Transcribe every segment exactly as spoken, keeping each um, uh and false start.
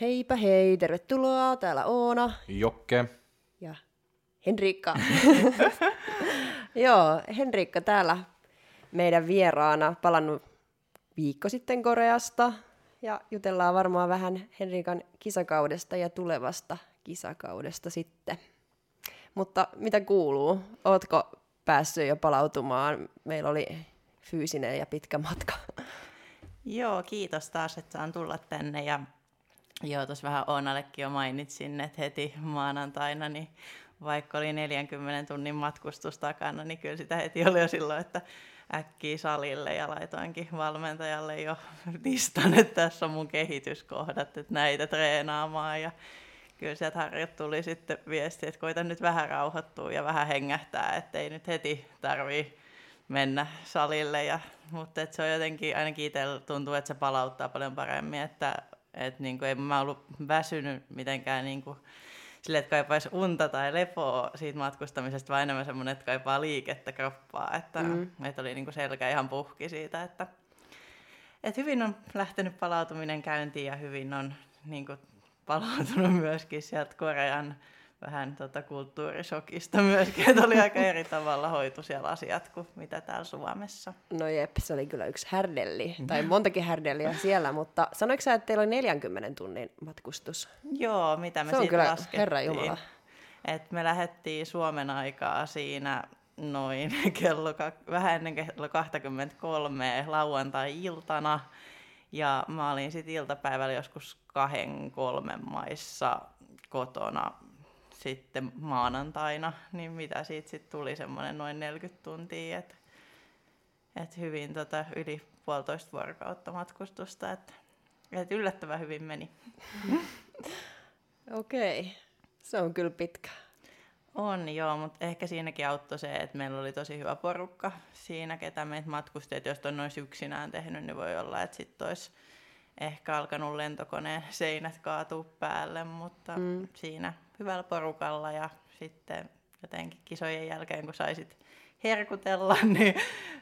Heipä hei, tervetuloa. Täällä Oona. Jokke. Ja Henriikka. Joo, Henriikka täällä meidän vieraana, palannut viikko sitten Koreasta. Ja jutellaan varmaan vähän Henriikan kisakaudesta ja tulevasta kisakaudesta sitten. Mutta mitä kuuluu? Ootko päässyt jo palautumaan? Meillä oli fyysinen ja pitkä matka. Joo, kiitos taas, että saan tulla tänne. Ja joo, tuossa vähän Oonallekin jo mainitsin, että heti maanantaina, niin vaikka oli neljänkymmenen tunnin matkustus takana, niin kyllä sitä heti oli jo silloin, että äkkiä salille ja laitoinkin valmentajalle jo listan, että tässä on mun kehityskohdat, että näitä treenaamaan. Ja kyllä sieltä Harri tuli sitten viesti, että koita nyt vähän rauhoittua ja vähän hengähtää, ettei nyt heti tarvii mennä salille. Ja, mutta se on jotenkin, ainakin itsellä tuntuu, että se palauttaa paljon paremmin, että et niinku, ei mä ollut väsynyt mitenkään niinku, sille, että kaipaisi unta tai lepoa siitä matkustamisesta, vaan enemmän semmoinen, että kaipaa liikettä kroppaa, että mm. et oli niinku selkä ihan puhki siitä, että et hyvin on lähtenyt palautuminen käyntiin ja hyvin on niinku, palautunut myöskin sieltä Korean vähän tota, kulttuurisokista myöskin, että oli aika eri tavalla hoitu siellä asiat kuin mitä täällä Suomessa. No jep, se oli kyllä yksi härdelli, tai montakin härdelliä siellä, mutta sanoitko sä, että teillä oli neljänkymmenen tunnin matkustus? Joo, mitä me se siitä laskettiin. Se on kyllä herranjumala. Et me lähdettiin Suomen aikaa siinä noin kello, vähän ennen kello kaksikymmentäkolme lauantai-iltana, ja mä olin sitten iltapäivällä joskus kahden kolmen maissa kotona. Sitten maanantaina, niin mitä siitä sit tuli semmoinen noin neljäkymmentä tuntia, että et hyvin tota, yli puolitoista vuorokautta matkustusta, että et yllättävän hyvin meni. Okei, okay. Se on kyllä pitkä. On joo, mutta ehkä siinäkin auttoi se, että meillä oli tosi hyvä porukka siinä, ketä meitä matkusti, että jos ton olisi yksinään tehnyt, niin voi olla, että sitten olisi ehkä alkanut lentokoneen seinät kaatua päälle, mutta mm. siinä hyvällä porukalla ja sitten jotenkin kisojen jälkeen, kun saisit herkutella, niin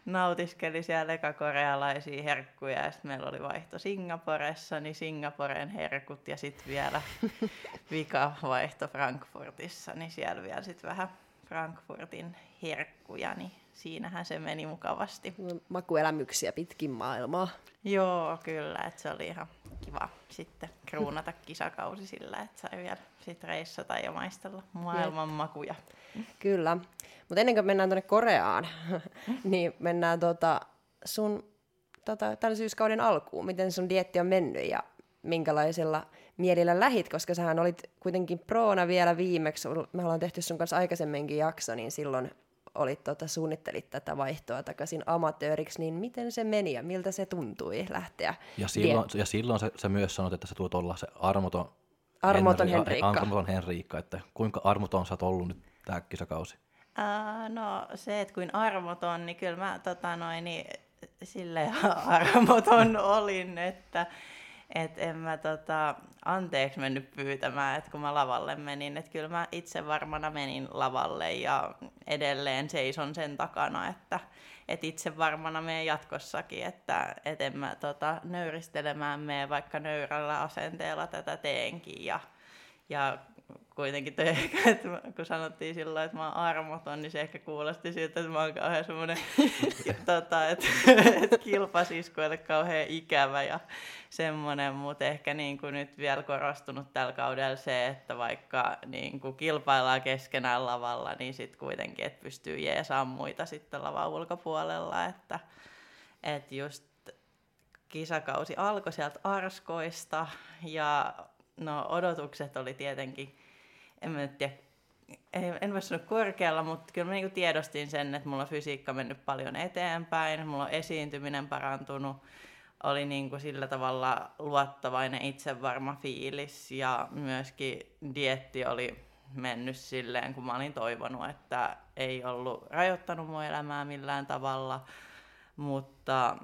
nautiskeli siellä ekakorealaisia herkkuja ja sitten meillä oli vaihto Singaporessa, niin Singaporen herkut ja sitten vielä vikavaihto Frankfurtissa, niin siellä vielä sitten vähän Frankfurtin herkkuja, niin siinähän se meni mukavasti. Makuelämyksiä pitkin maailmaa. Joo, kyllä, että se oli ihan kiva sitten kruunata kisakausi sillä, että sai vielä sit reissata ja maistella maailman makuja. Kyllä, mutta ennen kuin mennään tuonne Koreaan, niin mennään tota sun tota, tämän syyskauden alkuun. Miten sun dieetti on mennyt ja minkälaisella mielillä lähit, koska sähän olit kuitenkin proona vielä viimeksi. Me ollaan tehty sun kanssa aikaisemminkin jakso, niin silloin olit, tota, suunnittelit tätä vaihtoa takaisin amatööriksi, niin miten se meni ja miltä se tuntui lähteä? Ja silloin, ja silloin sä, sä myös sanot, että sä tuot olla se armoton, armoton, Henri- Henriikka. armoton Henriikka, että kuinka armoton sä oot ollut nyt tää kisakausi? Äh, no se, että kuin armoton, niin kyllä mä tota noin, niin, silleen armoton olin, että että en mä tota, anteeksi mennyt pyytämään, että kun mä lavalle menin, että kyllä mä itse varmana menin lavalle ja edelleen seison sen takana, että et itse varmana menen jatkossakin, että et en mä tota, nöyristelemään mene, vaikka nöyrällä asenteella tätä teenkin ja, ja kuitenkin te, että kun sanottiin silloin, että mä oon armoton, niin se ehkä kuulosti siltä, että mä oon kauhean semmoinen tota, että et kilpasiskuille kauhean ikävä ja semmoinen, mutta ehkä niin kuin nyt vielä korostunut tällä kaudella se, että vaikka niin kuin kilpaillaan keskenään lavalla, niin sitten kuitenkin, että pystyy jeesaan muita sitten lavan ulkopuolella, että et just kisakausi alkoi sieltä arskoista ja no odotukset oli tietenkin, en mä tiedä, en mä sanonut korkealla, mutta kyllä mä niinku tiedostin sen, että mulla on fysiikka mennyt paljon eteenpäin, mulla on esiintyminen parantunut, oli niinku sillä tavalla luottavainen itsevarma fiilis ja myöskin dieetti oli mennyt silleen, kun mä olin toivonut, että ei ollut rajoittanut mun elämää millään tavalla, mutta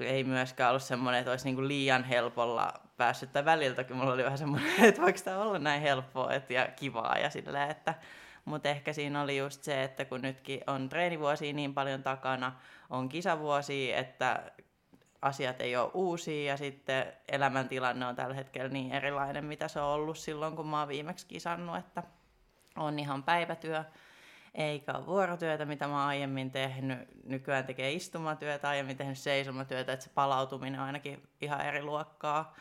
ei myöskään ollut semmoinen, että olisi niinku liian helpolla päässyt, tai väliltäkin mulla oli vähän semmoinen, että voiko tämä olla näin helppoa et, ja kivaa ja sillä, että mutta ehkä siinä oli just se, että kun nytkin on treenivuosia niin paljon takana, on kisavuosia, että asiat ei ole uusia ja sitten elämäntilanne on tällä hetkellä niin erilainen, mitä se on ollut silloin, kun mä oon viimeksi kisannut, että on ihan päivätyö, eikä ole vuorotyötä, mitä mä oon aiemmin tehnyt. Nykyään tekee istumatyötä, aiemmin tehnyt seisomatyötä, että se palautuminen on ainakin ihan eri luokkaa.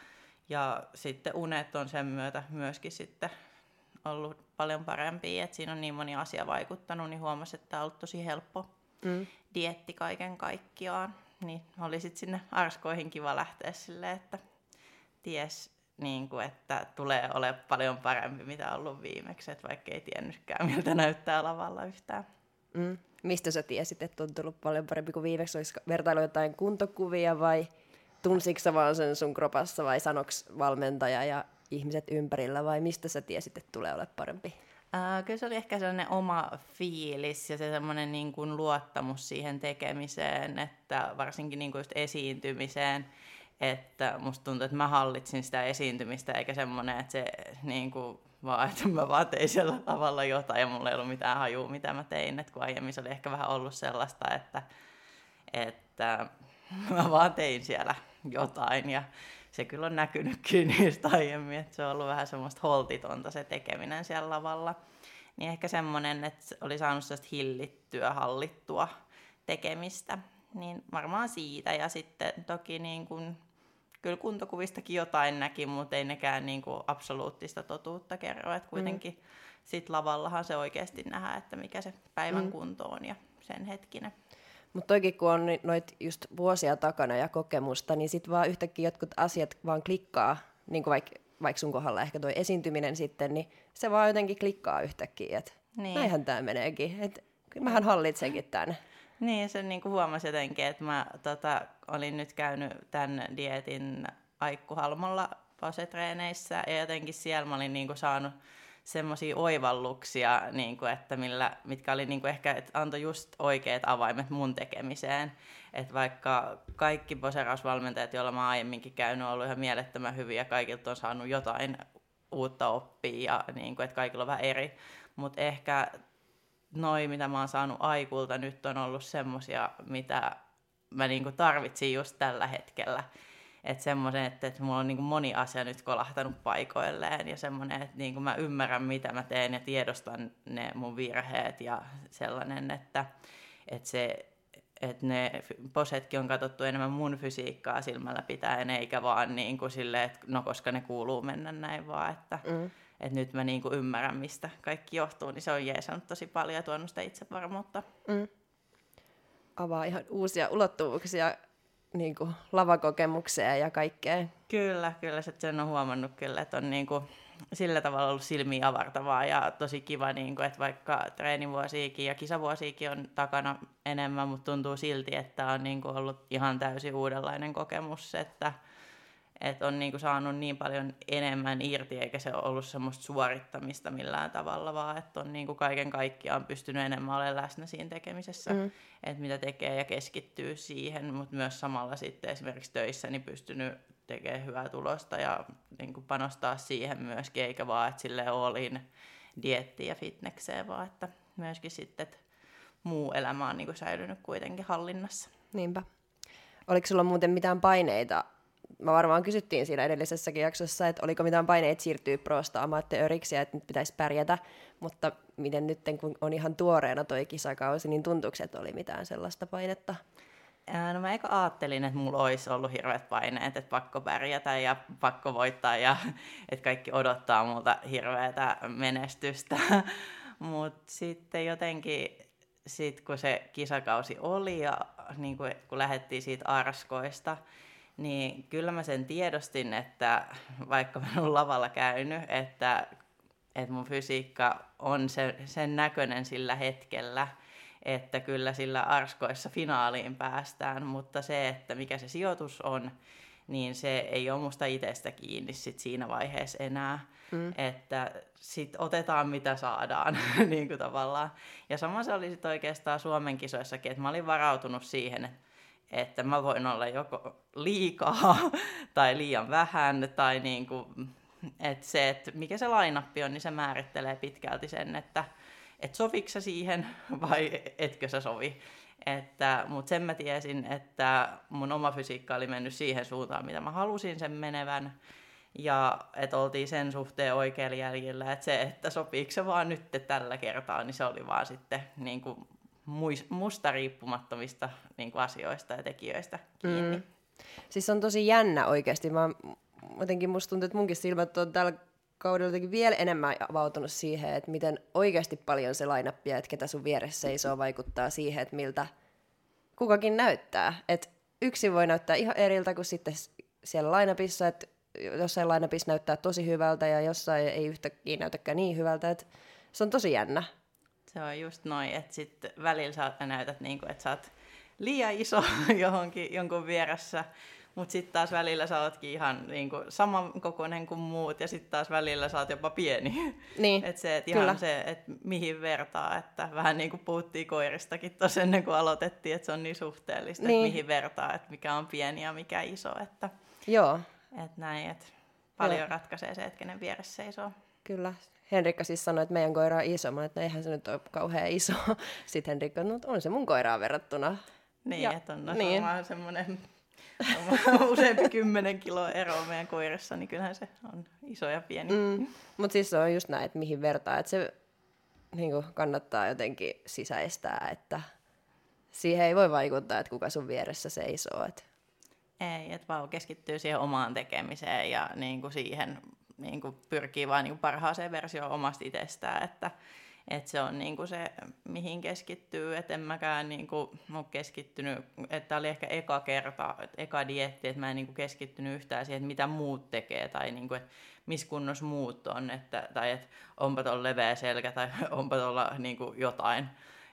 Ja sitten unet on sen myötä myöskin sitten ollut paljon parempia, että siinä on niin moni asia vaikuttanut, niin huomasin, että tämä on ollut tosi helppo mm. dieetti kaiken kaikkiaan. Niin oli sitten sinne arskoihin kiva lähteä silleen, että ties, niin kuin, että tulee olemaan paljon parempi, mitä on ollut viimeksi, että vaikka ei tiennytkään, miltä näyttää lavalla yhtään. Mm. Mistä sä tiesit, että on tullut paljon parempi kuin viimeksi? Olisiko vertailu jotain kuntokuvia vai tunsitko sä vaan sen sun kropassa vai sanoks valmentaja ja ihmiset ympärillä vai mistä sä tiesit, että tulee olemaan parempi? Äh, kyllä se oli ehkä sellainen oma fiilis ja se sellainen niin kuin luottamus siihen tekemiseen, että varsinkin niin kuin just esiintymiseen, että musta tuntuu, että mä hallitsin sitä esiintymistä eikä semmoinen, että se niin kuin vaan, että mä vaan tein siellä lavalla jotain ja mulla ei ollut mitään hajua, mitä mä tein, että kun aiemmin se oli ehkä vähän ollut sellaista, että, että mä vaan tein siellä jotain ja se kyllä on näkynytkin niistä aiemmin, että se on ollut vähän semmoista holtitonta se tekeminen siellä lavalla. Niin ehkä semmoinen, että oli saanut sellaista hillittyä, hallittua tekemistä. Niin varmaan siitä ja sitten toki niin kun, kyllä kuntokuvistakin jotain näki, mutta ei nekään niin kun absoluuttista totuutta kerro. Että kuitenkin mm. sit lavallahan se oikeasti nähdään, että mikä se päivän mm. kunto on ja sen hetkinen. Mutta toikin kun on noit just vuosia takana ja kokemusta, niin sit vaan yhtäkkiä jotkut asiat vaan klikkaa, niin kuin vaikka vaik sun kohdalla ehkä toi esiintyminen sitten, niin se vaan jotenkin klikkaa yhtäkkiä, että niin. Näinhän tää meneekin, että mähän hallitsenkin tän. Niin, sen niinku huomasi jotenkin, että mä tota, olin nyt käynyt tän dieetin Aikkuhalmolla posetreeneissä ja jotenkin siellä mä olin niinku saanut semmoisia oivalluksia, niin kuin, että millä, mitkä oli niin kuin ehkä, että antoi just oikeat avaimet mun tekemiseen. Että vaikka kaikki poserausvalmentajat, joilla mä aiemminkin käynyt, on ollut ihan mielettömän hyviä, kaikilta on saanut jotain uutta oppia, ja niin kuin, että kaikilla on vähän eri. Mutta ehkä noi, mitä mä oon saanut Aikulta, nyt on ollut semmoisia, mitä mä niin kuin tarvitsin just tällä hetkellä. Että semmoinen, että, että mulla on niin kuin moni asia nyt kolahtanut paikoilleen ja semmoinen, että niin kuin mä ymmärrän mitä mä teen ja tiedostan ne mun virheet ja sellainen, että, että, se, että ne posetkin on katsottu enemmän mun fysiikkaa silmällä pitäen eikä vaan niin kuin silleen, että no koska ne kuuluu mennä näin vaan, että, mm. että nyt mä niin kuin ymmärrän mistä kaikki johtuu, niin se on jeesannut tosi paljon ja tuonut sitä itsevarmuutta. Mm. Avaa ihan uusia ulottuvuuksia. Niin kuin lavakokemukseen ja kaikkeen. Kyllä, kyllä. Sen on huomannut kyllä, että on niin kuin sillä tavalla ollut silmiä avartavaa ja tosi kiva, niin kuin, että vaikka treenivuosiikin ja kisavuosiikin on takana enemmän, mutta tuntuu silti, että on niin kuin ollut ihan täysin uudenlainen kokemus, että, että on niin kuin saanut niin paljon enemmän irti, eikä se ole ollut semmoista suorittamista millään tavalla, vaan että on niin kuin kaiken kaikkiaan pystynyt enemmän olemaan läsnä siinä tekemisessä, mm. että mitä tekee ja keskittyy siihen, mutta myös samalla sitten esimerkiksi töissä niin pystynyt tekemään hyvää tulosta ja niin kuin panostaa siihen myöskin, eikä vaan, että silleen olin dieettiin ja fitnekseen, vaan että myöskin sitten että muu elämä on niin kuin säilynyt kuitenkin hallinnassa. Niinpä. Oliko sulla muuten mitään paineita? Mä varmaan kysyttiin siinä edellisessäkin jaksossa, että oliko mitään paineita siirtyä prosta amatööriksi ja että nyt pitäisi pärjätä, mutta miten nyt kun on ihan tuoreena toi kisakausi, niin tuntuuko, että oli mitään sellaista painetta? No mä eikä ajattelin, että mulla olisi ollut hirveät paineet, että pakko pärjätä ja pakko voittaa ja että kaikki odottaa multa hirveätä menestystä, mutta sitten jotenkin sitten kun se kisakausi oli ja niin kun, kun lähdettiin siitä arskoista, niin kyllä mä sen tiedostin, että vaikka mä olen lavalla käynyt, että, että mun fysiikka on sen, sen näköinen sillä hetkellä, että kyllä sillä arskoissa finaaliin päästään, mutta se, että mikä se sijoitus on, niin se ei ole musta itsestä kiinni sit siinä vaiheessa enää, mm. että sit otetaan mitä saadaan niin kuin tavallaan. Ja sama se oli sit oikeastaan Suomen kisoissakin, että mä olin varautunut siihen, että mä voin olla joko liikaa tai liian vähän, tai niinku, että se, että mikä se line-up on, niin se määrittelee pitkälti sen, että et soviksä siihen vai etkö sä sovi. Että, mut sen mä tiesin, että mun oma fysiikka oli mennyt siihen suuntaan, mitä mä halusin sen menevän. Ja että oltiin sen suhteen oikealla jäljellä, että se, että sopiiko se vaan nyt tällä kertaa, niin se oli vaan sitten niin kuin musta riippumattomista niin kuin asioista ja tekijöistä kiinni. Mm. Siis on tosi jännä oikeasti. Mä jotenkin musta tuntuu, että munkin silmät on tällä kaudella jotenkin vielä enemmän avautunut siihen, että miten oikeasti paljon se line-up ja että ketä sun vieressä seisoo vaikuttaa siihen, että miltä kukakin näyttää. Että yksi voi näyttää ihan eriltä kuin sitten siellä line-upissa, että jossain line-upissa näyttää tosi hyvältä ja jossain ei yhtäkkiä näytäkään niin hyvältä, että se on tosi jännä. Se on just noin, että sitten välillä sä näytät niin kuin, että sä oot liian iso johonkin jonkun vieressä, mutta sitten taas välillä sä ootkin ihan niinku samankokoinen kuin muut, ja sitten taas välillä sä oot jopa pieni. Niin, et se, et ihan kyllä. Se, että mihin vertaa, että vähän niin kuin puhuttiin koiristakin tuossa ennen kuin aloitettiin, että se on niin suhteellista, niin. Että mihin vertaa, että mikä on pieni ja mikä iso. Että, joo. Että näin, että paljon joo. Ratkaisee se, että kenen vieressä seisoo. Kyllä. Henriikka siis sanoi, että meidän koira on iso. Mä että eihän se nyt ole kauhean iso. Sitten Henriikka sanoi, että on se mun koiraan verrattuna. Niin, että on niin. Semmoinen... useampi kymmenen kiloa eroa meidän koirassa, niin kyllähän se on iso ja pieni. Mm, mutta siis se on just näin, että mihin vertaa, että se niin kuin kannattaa jotenkin sisäistää, että siihen ei voi vaikuttaa, että kuka sun vieressä seisoo. Et. Ei, että vaan keskittyy siihen omaan tekemiseen ja niin kuin siihen niin kuin pyrkii vaan niin kuin parhaaseen versioon omasta itsestään, että että se on niinku se, mihin keskittyy, että en mäkään niinku ole keskittynyt, että oli ehkä eka kerta, eka dieetti, että mä en niinku keskittynyt yhtään siihen, että mitä muut tekee, tai niinku, että missä kunnossa muut on, että, tai että onpa tuolla leveä selkä, tai onpa tuolla niinku jotain.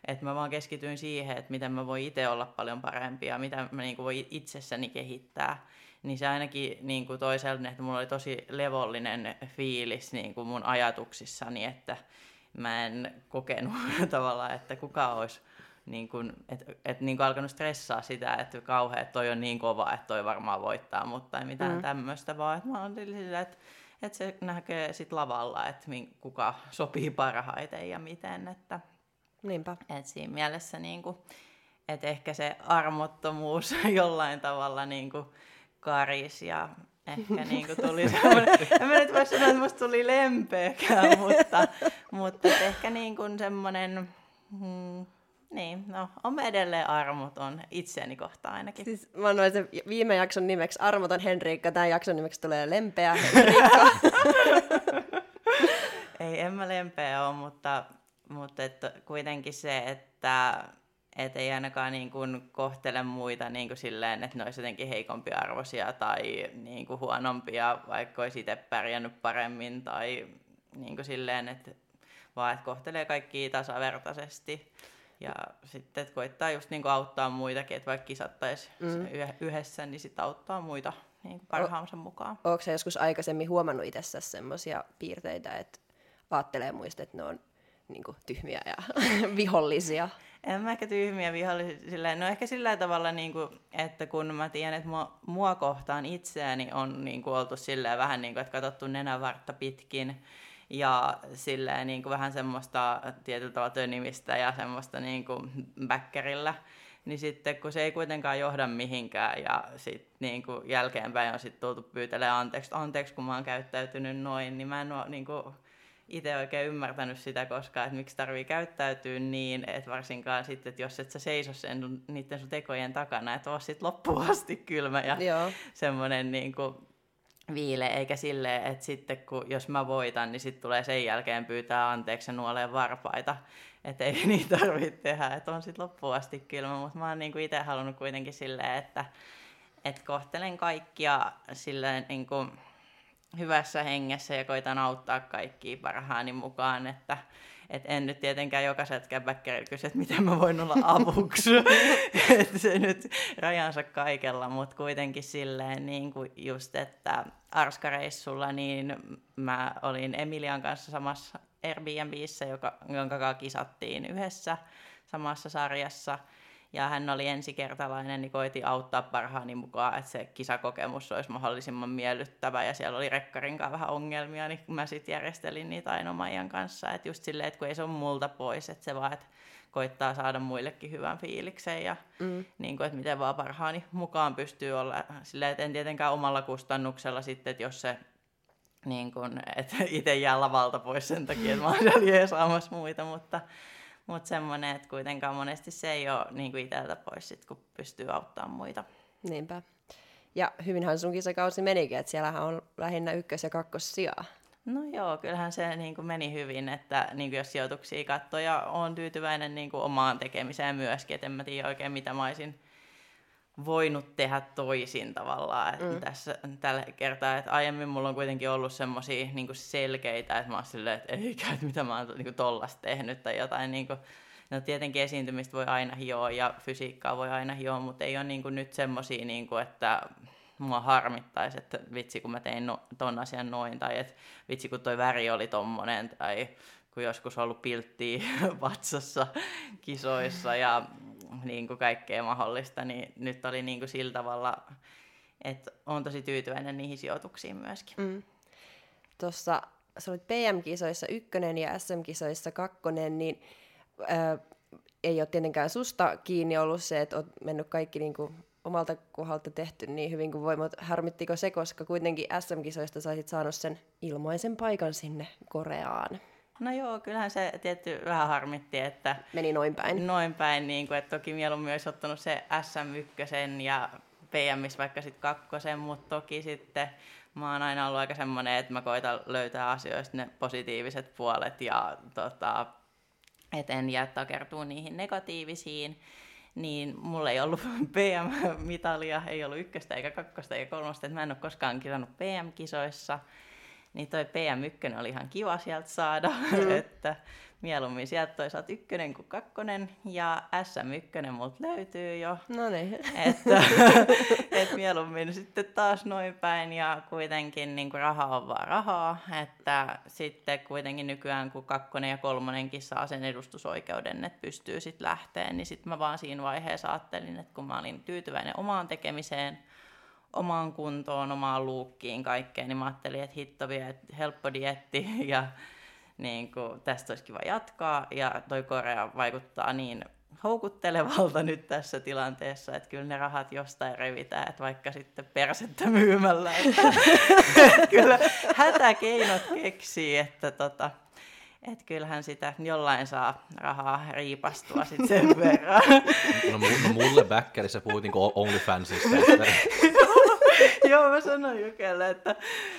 Että mä vaan keskityin siihen, että miten mä voin itse olla paljon parempi, ja mitä mä niinku voin itsessäni kehittää. Niin se ainakin niinku toi sellainen, että mulla oli tosi levollinen fiilis niinku mun ajatuksissani, että mä en kokenut tavallaan, että kuka olisi niin kuin, et, et, niin kuin alkanut stressaa sitä, että kauhean, että toi on niin kova, että toi varmaan voittaa, mutta ei mitään mm. tämmöistä, vaan että mä oon sillä, että, että se näkee sit lavalla, että kuka sopii parhaiten ja miten. Että, niinpä. Että siinä mielessä, niin kuin, että ehkä se armottomuus jollain tavalla niin kuin karis ja... Ehkä niin kuin tuli semmoinen, en mä nyt voi sanoa, että musta tuli lempeäkään, mutta, mutta ehkä niin kuin semmoinen, hmm, niin, no, on mä edelleen armoton itseäni kohtaan ainakin. Siis mä annoin sen viime jakson nimeksi Armoton Henriikka, tämän jakson nimeksi tulee Lempeä Henriikka. Ei, en mä lempeä ole, mutta, mutta että kuitenkin se, että... Että ei ainakaan niin kuin kohtele muita niin kuin silleen, että ne olisi jotenkin heikompia arvoisia tai niin kuin huonompia, vaikka olisi itse pärjännyt paremmin tai niin kuin silleen, että vaan että kohtelee kaikkia tasavertaisesti. Ja sitten että koittaa just niin kuin auttaa muitakin, että vaikka kisattaisiin mm. yhdessä, niin sitten auttaa muita niin kuin parhaansa mukaan. Oletko sä joskus aikaisemmin huomannut itsessä semmoisia piirteitä, että ajattelee muista, että ne on niin kuin tyhmiä ja vihollisia? En mä ehkä tyhmiä vihollisia, no ehkä sillä tavalla, niin kuin, että kun mä tiedän, että mua, mua kohtaan itseäni on niin kuin, oltu silleen vähän niin kuin, että katsottu nenävartta pitkin ja silleen niin kuin, vähän semmoista tietyllä tavalla tönimistä ja semmoista niin kuin bäkkärillä, niin sitten kun se ei kuitenkaan johda mihinkään ja sitten niin kuin jälkeenpäin on sitten tultu pyytelemään anteeksi, anteeksi kun mä oon käyttäytynyt noin, niin mä en oo niin kuin itse oikein ymmärtänyt sitä koskaan, että miksi tarvii käyttäytyä niin, että varsinkaan sitten, että jos et sä seiso sen, niiden sun tekojen takana, että oot sit loppuun asti kylmä ja joo. Semmoinen niin kuin viile, eikä silleen, että sitten kun, jos mä voitan, niin sitten tulee sen jälkeen pyytää anteeksi ja nuoleen varpaita, että ei niitä tarvitse tehdä, että on sit loppuun asti kylmä, mutta mä oon niin kuin itse halunnut kuitenkin silleen, että, että kohtelen kaikkia silleen niin kuin hyvässä hengessä ja koitan auttaa kaikkia parhaani mukaan, että et en nyt tietenkään jokaisetkään bäkkärillä kysy, että miten mä voin olla avuksi, että se nyt rajansa kaikella, mutta kuitenkin silleen niin kuin just, että Arska-reissulla niin mä olin Emilian kanssa samassa Airbnbissä, joka, jonka kanssa kisattiin yhdessä samassa sarjassa. Ja hän oli ensikertalainen, niin koitin auttaa parhaani mukaan, että se kisakokemus olisi mahdollisimman miellyttävä. Ja siellä oli rekkarinkaan vähän ongelmia, niin mä sitten järjestelin niitä Aino-Maijan kanssa. Että just silleen, että kun ei se ole multa pois, että se vaan, että koittaa saada muillekin hyvän fiiliksen. Ja mm. niin kuin, että miten vaan parhaani mukaan pystyy olla. Silleen, että en tietenkään omalla kustannuksella sitten, että jos se... Niin kun, että itse jää lavalta pois sen takia, että mä oon siellä jeesaamassa muita, mutta, mutta semmoinen, että kuitenkaan monesti se ei ole niin kuin itseltä pois, sit, kun pystyy auttamaan muita. Niinpä. Ja hyvinhän sun kisakausi menikin, että siellähän on lähinnä ykkös- ja kakkossijaa. No joo, kyllähän se niin kuin meni hyvin, että niin kuin jos sijoituksia katsoo ja oon tyytyväinen niin kuin omaan tekemiseen myöskin, että en mä tiedä oikein mitä mä olisin voinut tehdä toisin tavallaan. Mm. Että tässä, tällä kertaa, että aiemmin mulla on kuitenkin ollut semmosia niin kuin selkeitä, että mä oon silleen, että eikä, että mitä mä oon niin kuin tollasta tehnyt tai jotain. Niin kuin, no tietenkin esiintymistä voi aina hioa ja fysiikkaa voi aina hioa, mutta ei ole niin kuin nyt semmosia, niin kuin, että mua harmittaisi, että vitsi kun mä tein no, ton asian noin, tai että vitsi kun toi väri oli tommonen, tai kun joskus on ollut pilttiä vatsassa kisoissa ja niin kuin kaikkea mahdollista, niin nyt oli niin kuin sillä tavalla, että olen tosi tyytyväinen niihin sijoituksiin myöskin. Mm. Tuossa sä olit P M-kisoissa ykkönen ja S M-kisoissa kakkonen, niin ää, ei ole tietenkään susta kiinni ollut se, että olet mennyt kaikki niin kuin omalta kohdalta tehty niin hyvin kuin voi, mutta harmittiko se, koska kuitenkin S M-kisoista saisit saanut sen ilmaisen paikan sinne Koreaan? No joo, kyllähän se tietty vähän harmitti, että... Meni noin päin. Noin päin, niin kuin, että toki mieluummin olisi ottanut se S M yksi ja P M:ssä vaikka sitten kakkosen, mutta toki sitten mä oon aina ollut aika semmoinen, että mä koitan löytää asioista ne positiiviset puolet ja tota, et en jää takertua niihin negatiivisiin. Niin mulla ei ollut P M-mitalia, ei ollut ykköstä eikä kakkosta eikä kolmosta, että mä en ole koskaan kisannut P M-kisoissa. Niin toi P M yksi oli ihan kiva sieltä saada, mm. että mieluummin sieltä toisaalta ykkönen kuin kakkonen, ja S M yksi multa löytyy jo. No niin. Että et mieluummin sitten taas noin päin, ja kuitenkin niin kuin raha on vaan rahaa, että sitten kuitenkin nykyään kun kakkonen ja kolmonenkin saa sen edustusoikeuden, että pystyy sitten lähteen, niin sitten mä vaan siinä vaiheessa ajattelin, että kun mä olin tyytyväinen omaan tekemiseen, omaan kuntoon, omaan luukkiin, kaikkeen, niin mä ajattelin, että hitto viet, helppo dietti ja niin kuin, tästä olisi kiva jatkaa. Ja toi Korea vaikuttaa niin houkuttelevalta nyt tässä tilanteessa, että kyllä ne rahat jostain revitään, että vaikka sitten persettä myymällä. Että, että kyllä hätäkeinot keksii, että tota... Että kyllähän sitä jollain saa rahaa riipastua sitten sen verran. No, no mulle bäkkärissä puhuit niinku OnlyFansista. Joo, mä sanoin Jokelle, että,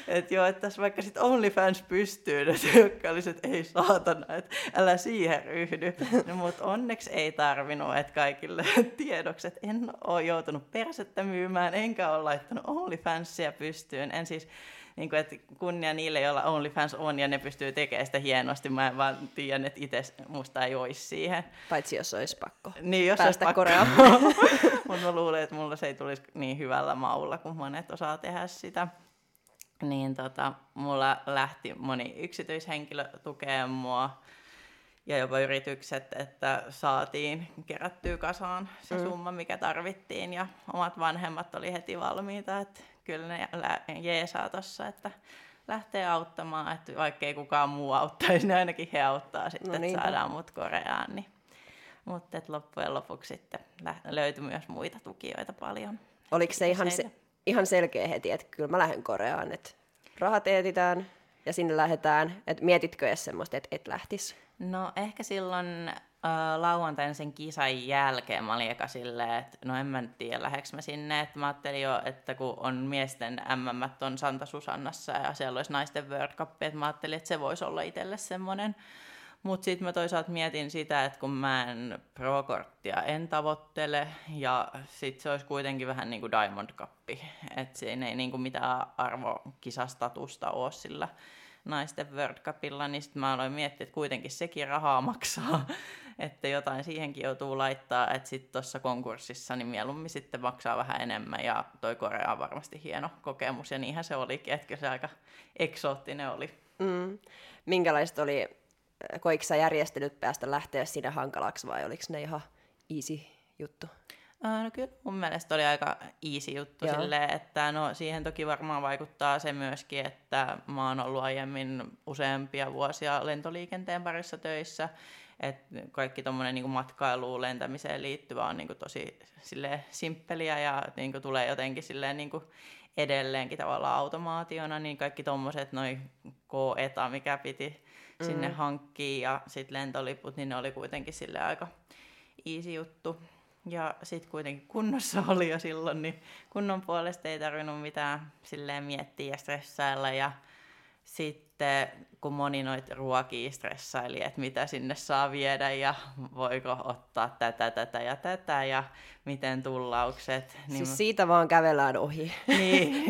että joo, että tässä vaikka sitten OnlyFans pystyy, niin se Jokke olisi, että ei saatana, että älä siihen ryhdy. No, mutta onneksi ei tarvinnut, että kaikille tiedoksi, että en ole joutunut persettä myymään, enkä ole laittanut OnlyFansia pystyyn. En siis... Niin kuin, että kunnia niille, joilla OnlyFans on ja ne pystyy tekemään sitä hienosti. Mä en vaan tiedän, että itse musta ei olisi siihen. Paitsi jos olisi pakko. Niin, jos päästä olisi Koreaan. Mutta mä luulen, että mulla se ei tulisi niin hyvällä maulla, kun monet osaa tehdä sitä. Niin tota, mulla lähti moni yksityishenkilö tukee mua ja jopa yritykset, että saatiin kerättyä kasaan se mm. summa, mikä tarvittiin. Ja omat vanhemmat oli heti valmiita, että... Kyllä ne jeesaa tossa, että lähtee auttamaan, että vaikka ei kukaan muu auttaisi, niin ainakin he auttaa sitten, no niin, että saadaan mut Koreaan. Niin. Mutta loppujen lopuksi sitten löytyi myös muita tukijoita paljon. Oliko se ihan, se ihan selkeä heti, että kyllä mä lähden Koreaan, että rahat eetitään ja sinne lähdetään. Et mietitkö edes semmoista, että et lähtisi? No ehkä silloin... lauantain sen kisan jälkeen mä olin eka silleen, että no en mä tiedä, lähdekö mä sinne, että mä ajattelin jo, että kun on miesten M M on Santa Susannassa ja siellä olisi naisten World Cup, että mä ajattelin, että se voisi olla itselle semmoinen, mutta sitten mä toisaalta mietin sitä, että kun mä en pro-korttia en tavoittele ja sitten se olisi kuitenkin vähän niin kuin Diamond Cup, että siinä ei niin kuin mitään arvokisastatusta ole sillä naisten World Cupilla, niin sitten mä aloin miettiä, että kuitenkin sekin rahaa maksaa, että jotain siihenkin joutuu laittaa, että sitten tuossa konkurssissa niin mieluummin sitten maksaa vähän enemmän, ja toi Korea on varmasti hieno kokemus, ja niinhän se olikin, että se aika eksoottinen oli. Mm. Minkälaista oli, koiko sä järjestelyt päästä lähteä sinne hankalaksi, vai oliko ne ihan easy juttu? No kyllä mun mielestä oli aika easy juttu silleen, että no siihen toki varmaan vaikuttaa se myöskin, että mä oon ollut aiemmin useampia vuosia lentoliikenteen parissa töissä, että kaikki tommonen niinku matkailuun, lentämiseen liittyvä on niinku tosi silleen simppeliä ja niinku tulee jotenkin silleen niinku edelleenkin tavallaan automaationa, niin kaikki tommoset noi K-eta, mikä piti sinne mm. hankkia ja sit lentoliput, niin ne oli kuitenkin silleen aika easy juttu. Ja sitten kuitenkin kunnossa oli jo silloin, niin kunnon puolesta ei tarvinnut mitään silleen miettiä ja stressailla. Ja sitten kun moni noita ruokia stressaili, että mitä sinne saa viedä ja voiko ottaa tätä, tätä ja tätä ja miten tullaukset. Niin siis mä... siitä vaan kävelään ohi. Niin.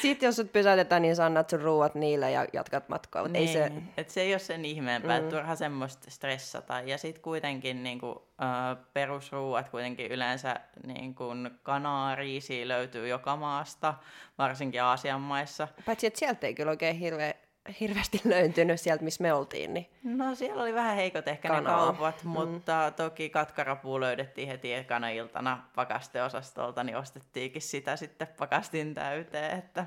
Sitten jos sut pysäytetään, niin sä annat sun ruuat niille ja jatkat matkaa. Niin. Ei se... Et se ei ole sen ihmeempää, mm. turha semmoista stressata. Ja sitten kuitenkin niinku, äh, perusruuat kuitenkin yleensä niinku, kanaa, riisiä löytyy joka maasta, varsinkin Aasian maissa. Paitsi, että sieltä ei kyllä oikein hirveä... hirveästi löytynyt sieltä, missä me oltiin. Niin. No siellä oli vähän heikot ehkä kanaa. Ne kaupat, mutta mm. toki katkarapuu löydettiin heti ekana iltana pakasteosastolta, niin ostettiinkin sitä sitten pakastin täyteen. Että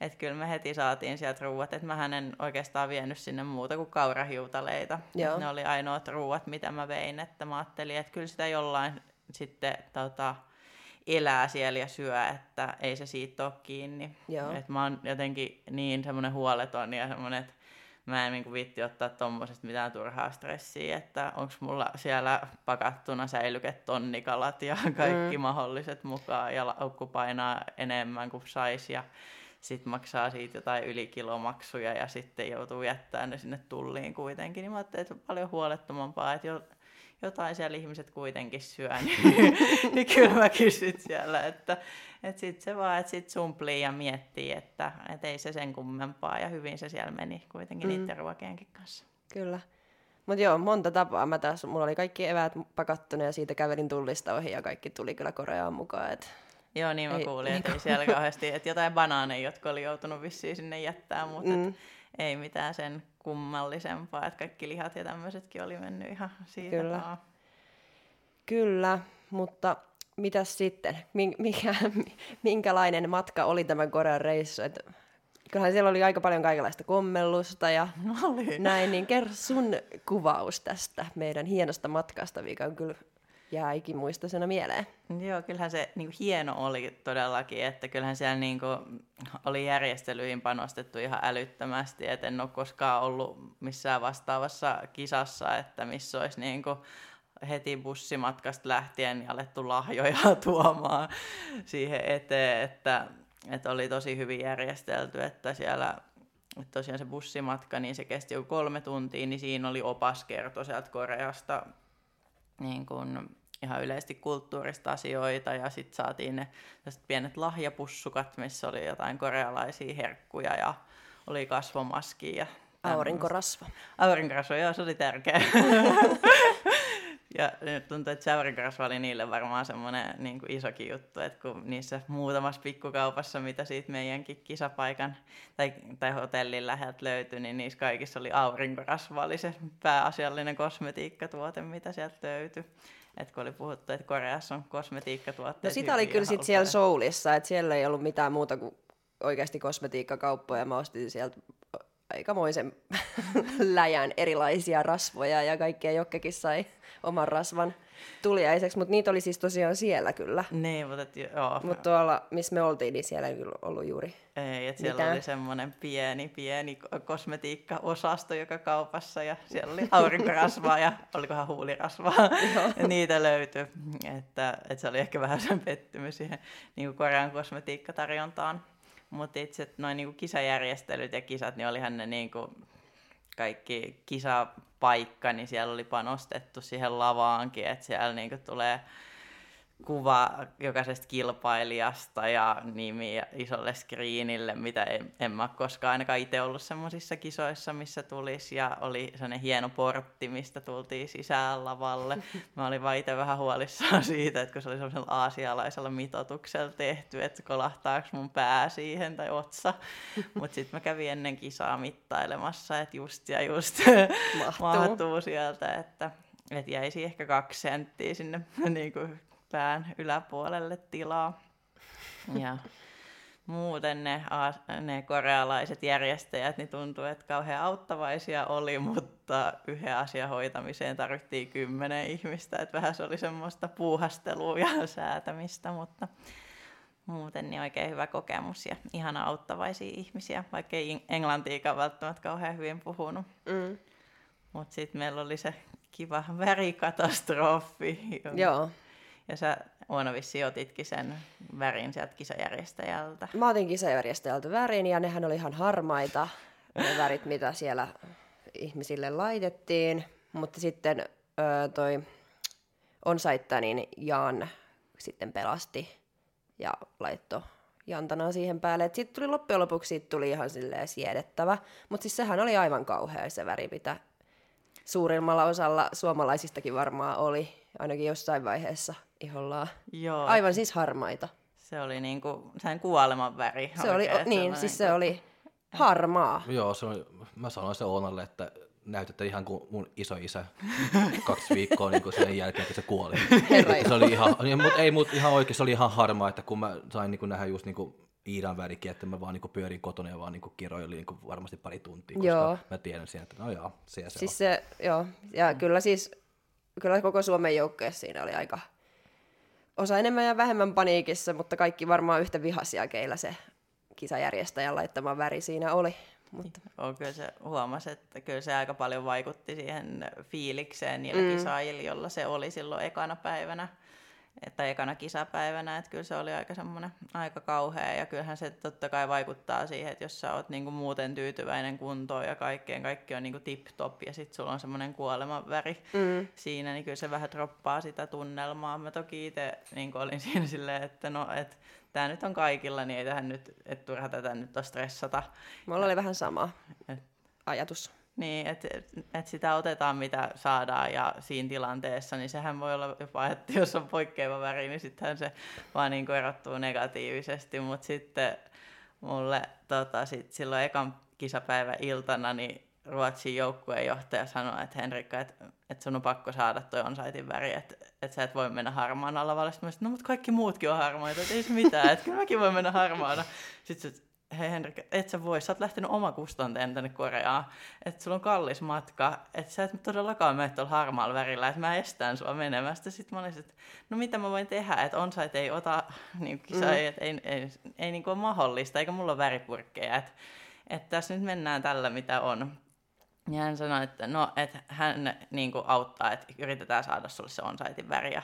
et kyllä me heti saatiin sieltä ruuat. Et mähän en oikeastaan vienyt sinne muuta kuin kaurahiutaleita. Ne oli ainoat ruuat, mitä mä vein. Että mä ajattelin, että kyllä sitä jollain sitten... Tota, elää siellä ja syö, että ei se siitä ole kiinni. Et mä oon jotenkin niin semmoinen huoleton ja semmoinen, että mä en niinku viitti ottaa tommosesta mitään turhaa stressiä, että onks mulla siellä pakattuna säilyket tonnikalat ja kaikki mm. mahdolliset mukaan ja laukku painaa enemmän kuin sais ja sit maksaa siitä jotain ylikilomaksuja ja sitten joutuu jättämään ne sinne tulliin kuitenkin. Niin mä ajattelin, että se on paljon huolettomampaa, että jo jotain siellä ihmiset kuitenkin syö, niin, niin kyllä mä kysyt siellä, että, että sit se vaan, että sit sumplii ja miettii, että, että ei se sen kummempaa ja hyvin se siellä meni kuitenkin mm. niiden ruokienkin kanssa. Kyllä, mutta joo, monta tapaa mä tässä, mulla oli kaikki eväät pakattuna ja siitä kävelin tullista ohi ja kaikki tuli kyllä Koreaan mukaan, että... Joo, niin mä ei, kuulin, niin että ei siellä kauheasti, että jotain banaaneja, jotka oli joutunut vissiin sinne jättämään, mutta mm. et, ei mitään sen kummallisempaa, että kaikki lihat ja tämmöisetkin oli mennyt ihan siitä. Kyllä, vaan. Kyllä, mutta mitäs sitten? Mikä, minkälainen matka oli tämän Korean reissu? Et kyllähän siellä oli aika paljon kaikenlaista kommellusta ja oli. Näin, niin kerro sun kuvaus tästä meidän hienosta matkasta, mikä on kyllä... jää ikimuistoisena mieleen. Joo, kyllähän se niin kuin, hieno oli todellakin, että kyllähän siellä niin kuin, oli järjestelyihin panostettu ihan älyttömästi, että en ole koskaan ollut missään vastaavassa kisassa, että missä olisi niin kuin, heti bussimatkasta lähtien niin alettu lahjoja tuomaan siihen eteen, että, että oli tosi hyvin järjestelty, että siellä tosiaan se bussimatka, niin se kesti jo kolme tuntia, niin siinä oli opas kerto sieltä Koreasta, niin kun ihan yleisesti kulttuurista asioita ja sitten saatiin ne pienet lahjapussukat, missä oli jotain korealaisia herkkuja ja oli kasvomaski. Ja aurinkorasva. Aurinkorasva, joo, se oli tärkeä. Ja nyt tuntuu, että se aurinkorasva oli niille varmaan semmoinen niin kuin isokin juttu, että kun niissä muutamassa pikkukaupassa, mitä siitä meidänkin kisapaikan tai, tai hotellin läheltä löytyi, niin niissä kaikissa oli aurinkorasva, oli se pääasiallinen kosmetiikkatuote, mitä sieltä löytyi. Että kun oli puhuttu, että Koreassa on kosmetiikkatuotteet. No sitä oli kyllä sitten siellä Soulissa, että siellä ei ollut mitään muuta kuin oikeasti kosmetiikkakauppoja. Mä ostin sieltä aikamoisen läjän erilaisia rasvoja ja kaikkea. Jokkekin sai oman rasvan tuliaiseksi, mutta niitä oli siis tosiaan siellä kyllä. Niin, mutta et, joo. Mutta tuolla, missä me oltiin, niin siellä ei kyllä ollut juuri ei, että siellä mitään. Oli semmoinen pieni, pieni kosmetiikkaosasto joka kaupassa ja siellä oli aurinkorasvaa ja olikohan huulirasvaa ja niitä löytyi. Että, että se oli ehkä vähän sen pettymys siihen niin kuin Korean kosmetiikkatarjontaan. Mutta itse noin niinku kisajärjestelyt ja kisat, niin olihan ne niinku kaikki kisapaikka, niin siellä oli panostettu siihen lavaankin, että siellä niinku tulee kuva jokaisesta kilpailijasta ja nimi isolle screenille, mitä en, en mä ole koskaan ainakaan itse ollut semmoisissa kisoissa, missä tulisi. Ja oli sellainen hieno portti, mistä tultiin sisään lavalle. Mä olin vaan itse vähän huolissaan siitä, että kun se oli semmoisella aasialaisella mitoituksella tehty, että kolahtaako mun pää siihen tai otsa. Mutta sitten mä kävin ennen kisaa mittailemassa, että just ja just mahtuu sieltä, että... Et jäisi ehkä kaksi senttiä sinne niin kuin pään yläpuolelle tilaa. Ja muuten ne, ne korealaiset järjestäjät, niin tuntuu, että kauhean auttavaisia oli, mutta yhden asian hoitamiseen tarvittiin kymmenen ihmistä, että vähän se oli semmoista puuhastelua ja säätämistä, mutta muuten niin oikein hyvä kokemus ja ihana auttavaisia ihmisiä, vaikka ei englantiikaan välttämättä kauhean hyvin puhunut. Mm. Mutta sitten meillä oli se kiva värikatastrofi. Joo. Ja sä, Oona, vissiin otitkin sen värin sieltä kisajärjestäjältä. Mä otin kisajärjestäjältä värin, ja nehän oli ihan harmaita, ne värit, mitä siellä ihmisille laitettiin. Mutta sitten ö, toi OnSite, niin Jan sitten pelasti ja laittoi jantanaa siihen päälle. Et sitten tuli loppujen lopuksi siitä tuli ihan silleen siedettävä. Mutta siis sehän oli aivan kauhea se väri, mitä suurimmalla osalla suomalaisistakin varmaan oli, ainakin jossain vaiheessa ihollaan. Joo. Aivan siis harmaita. Se oli niin kuin sen kuoleman väri. Se oli, o, niin, siis se oli harmaa. Joo, se oli, mä sanoin se Oonalle, että näytätte ihan kuin mun isoisä kaksi viikkoa niin sen jälkeen, kun se kuoli. Se oli ihan, mutta ei mut ihan oikein, se oli ihan harmaa, että kun mä sain niin kuin nähdä just niin kuin Iidan värikin, että mä vaan niinku pyörin kotona ja vaan niinku kiroilin niinku varmasti pari tuntia, koska joo. Mä tiedän siinä, että no joo, siellä se siis on. Se, joo, ja mm. kyllä siis, kyllä koko Suomen joukkueessa siinä oli aika osa enemmän ja vähemmän paniikissa, mutta kaikki varmaan yhtä vihaisia, keillä se kisajärjestäjän laittama väri siinä oli. Mutta. On, kyllä se huomasi, että kyllä se aika paljon vaikutti siihen fiilikseen niillä mm. kisaajilla, jolla se oli silloin ekana päivänä. Että ekana kisapäivänä, että kyllä se oli aika semmoinen aika kauhea, ja kyllähän se totta kai vaikuttaa siihen, että jos sä oot niinku muuten tyytyväinen kuntoon ja kaikkeen, kaikki on niinku tip-top, ja sit sulla on semmoinen kuoleman väri mm. siinä, niin kyllä se vähän droppaa sitä tunnelmaa. Mä toki itse niinku olin siinä silleen, että no, et tää nyt on kaikilla, niin ei tähän nyt, et turha tätä nyt on stressata. Mulla oli vähän sama et, ajatus. Niin, että et sitä otetaan mitä saadaan, ja siinä tilanteessa, niin sehän voi olla jopa, että jos on poikkeava väri, niin sittenhän se vaan niin kuin erottuu negatiivisesti, mutta sitten mulle tota, sit silloin ekan kisapäivän iltana, niin Ruotsin joukkueenjohtaja sanoi, että Henriikka, että et sun on pakko saada toi OnSiten väri, että et sä et voi mennä harmaan alavalle. Sitten mä sanoin, no mutta kaikki muutkin on harmaita, että ei se mitään, että kyllä mäkin voi mennä harmaana. Sitten se, hei Henriikka, et sä voi, sä oot lähtenyt omakustanteen tänne Koreaan, että sulla on kallis matka, että sä et todellakaan mene tuolla harmaalla värillä, että mä estän sua menemästä. Sitten mä olin, että no mitä mä voin tehdä, että OnSite ei ota niin kisaa, mm. että ei, ei, ei niin kuin ole mahdollista, eikä mulla ole väripurkkeja, että, että tässä nyt mennään tällä mitä on. Ja hän sanoi, että no, että hän niin kuin auttaa, että yritetään saada sulle se OnSiten väriä.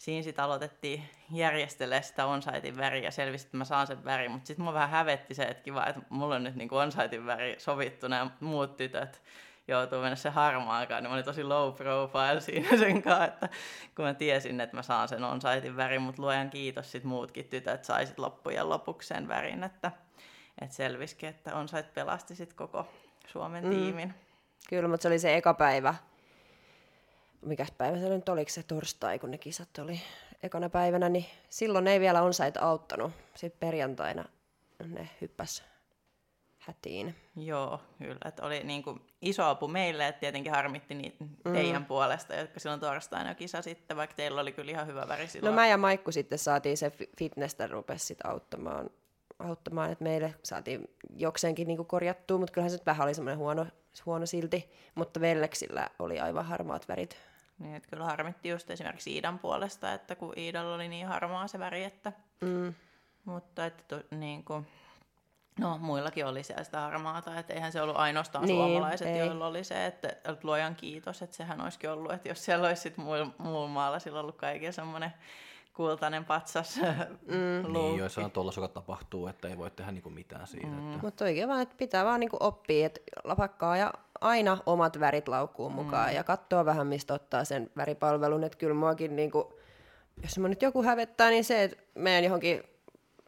Siinä sitten aloitettiin järjestelemään sitä OnSiten väriä ja selvisi, että mä saan sen väri, mutta sitten mua vähän hävetti se, että kiva, että mulla on nyt niinku OnSiten väri sovittuna ja muut tytöt joutuu mennä se harmaankaan, niin mä olin tosi low profile siinä sen kanssa, että kun mä tiesin, että mä saan sen OnSiten värin, mutta luojan kiitos sitten muutkin tytöt sai sit loppujen lopuksi sen värin, että et selvisikin, että OnSite pelasti sitten koko Suomen mm. tiimin. Kyllä, mutta se oli se eka päivä. Mikäs päivä se nyt oliko se torstai, kun ne kisat oli ekana päivänä, niin silloin ei vielä OnSite auttanut. Sitten perjantaina ne hyppäs hätiin. Joo, kyllä. Että oli niin kuin iso apu meille, että tietenkin harmitti niitä mm. teidän puolesta, jotka silloin torstaina kisa sitten, vaikka teillä oli kyllä ihan hyvä väri silloin. No mä ja Maikku sitten saatiin se fitnessä rupesi sitten auttamaan, auttamaan, että meille saatiin jokseenkin niin kuin korjattua, mutta kyllähän se nyt vähän oli semmoinen huono, huono silti, mutta velleksillä oli aivan harmaat värit. Niin, että kyllä harmitti just esimerkiksi Iidan puolesta, että kun Iidalla oli niin harmaa se väri, että... Mm. Mutta että tu, niin kuin, no, muillakin oli siellä sitä harmaata, että eihän se ollut ainoastaan niin, suomalaiset, ei. Joilla oli se, että luojan kiitos, että sehän olisikin ollut, että jos siellä olisi sitten muulla maalla sillä ollut kaikilla semmoinen kultainen patsas mm. luukki. Niin, joissain tuolla tapahtuu, että ei voi tehdä niinku mitään siitä. Mm. Että... Mutta oikein vaan, että pitää vaan niinku oppia, että lapakkaa ja aina omat värit laukkuun mukaan mm. ja katsoa vähän, mistä ottaa sen väripalvelun. Että kyllä muakin, niinku, jos mä nyt joku hävettää, niin se, että menen johonkin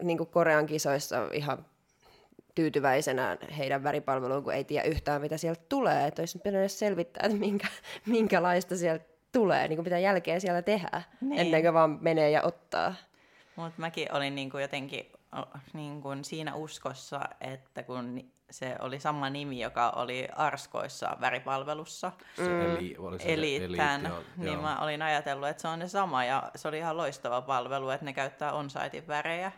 niinku Korean kisoissa ihan tyytyväisenä heidän väripalveluun, kun ei tiedä yhtään, mitä sieltä tulee. Että olisi pitänyt selvittää, että minkä, minkälaista sieltä tulee, niin kuin mitä jälkeä siellä tehdään, niin. Ennen kuin vaan menee ja ottaa. Mutta mäkin olin niin kuin jotenkin niin kuin siinä uskossa, että kun se oli sama nimi, joka oli Arskoissa väripalvelussa. Se eli, oli se Eliittään, se eliitti, niin joo. Mä olin ajatellut, että se on ne sama, ja se oli ihan loistava palvelu, että ne käyttää OnSiten värejä.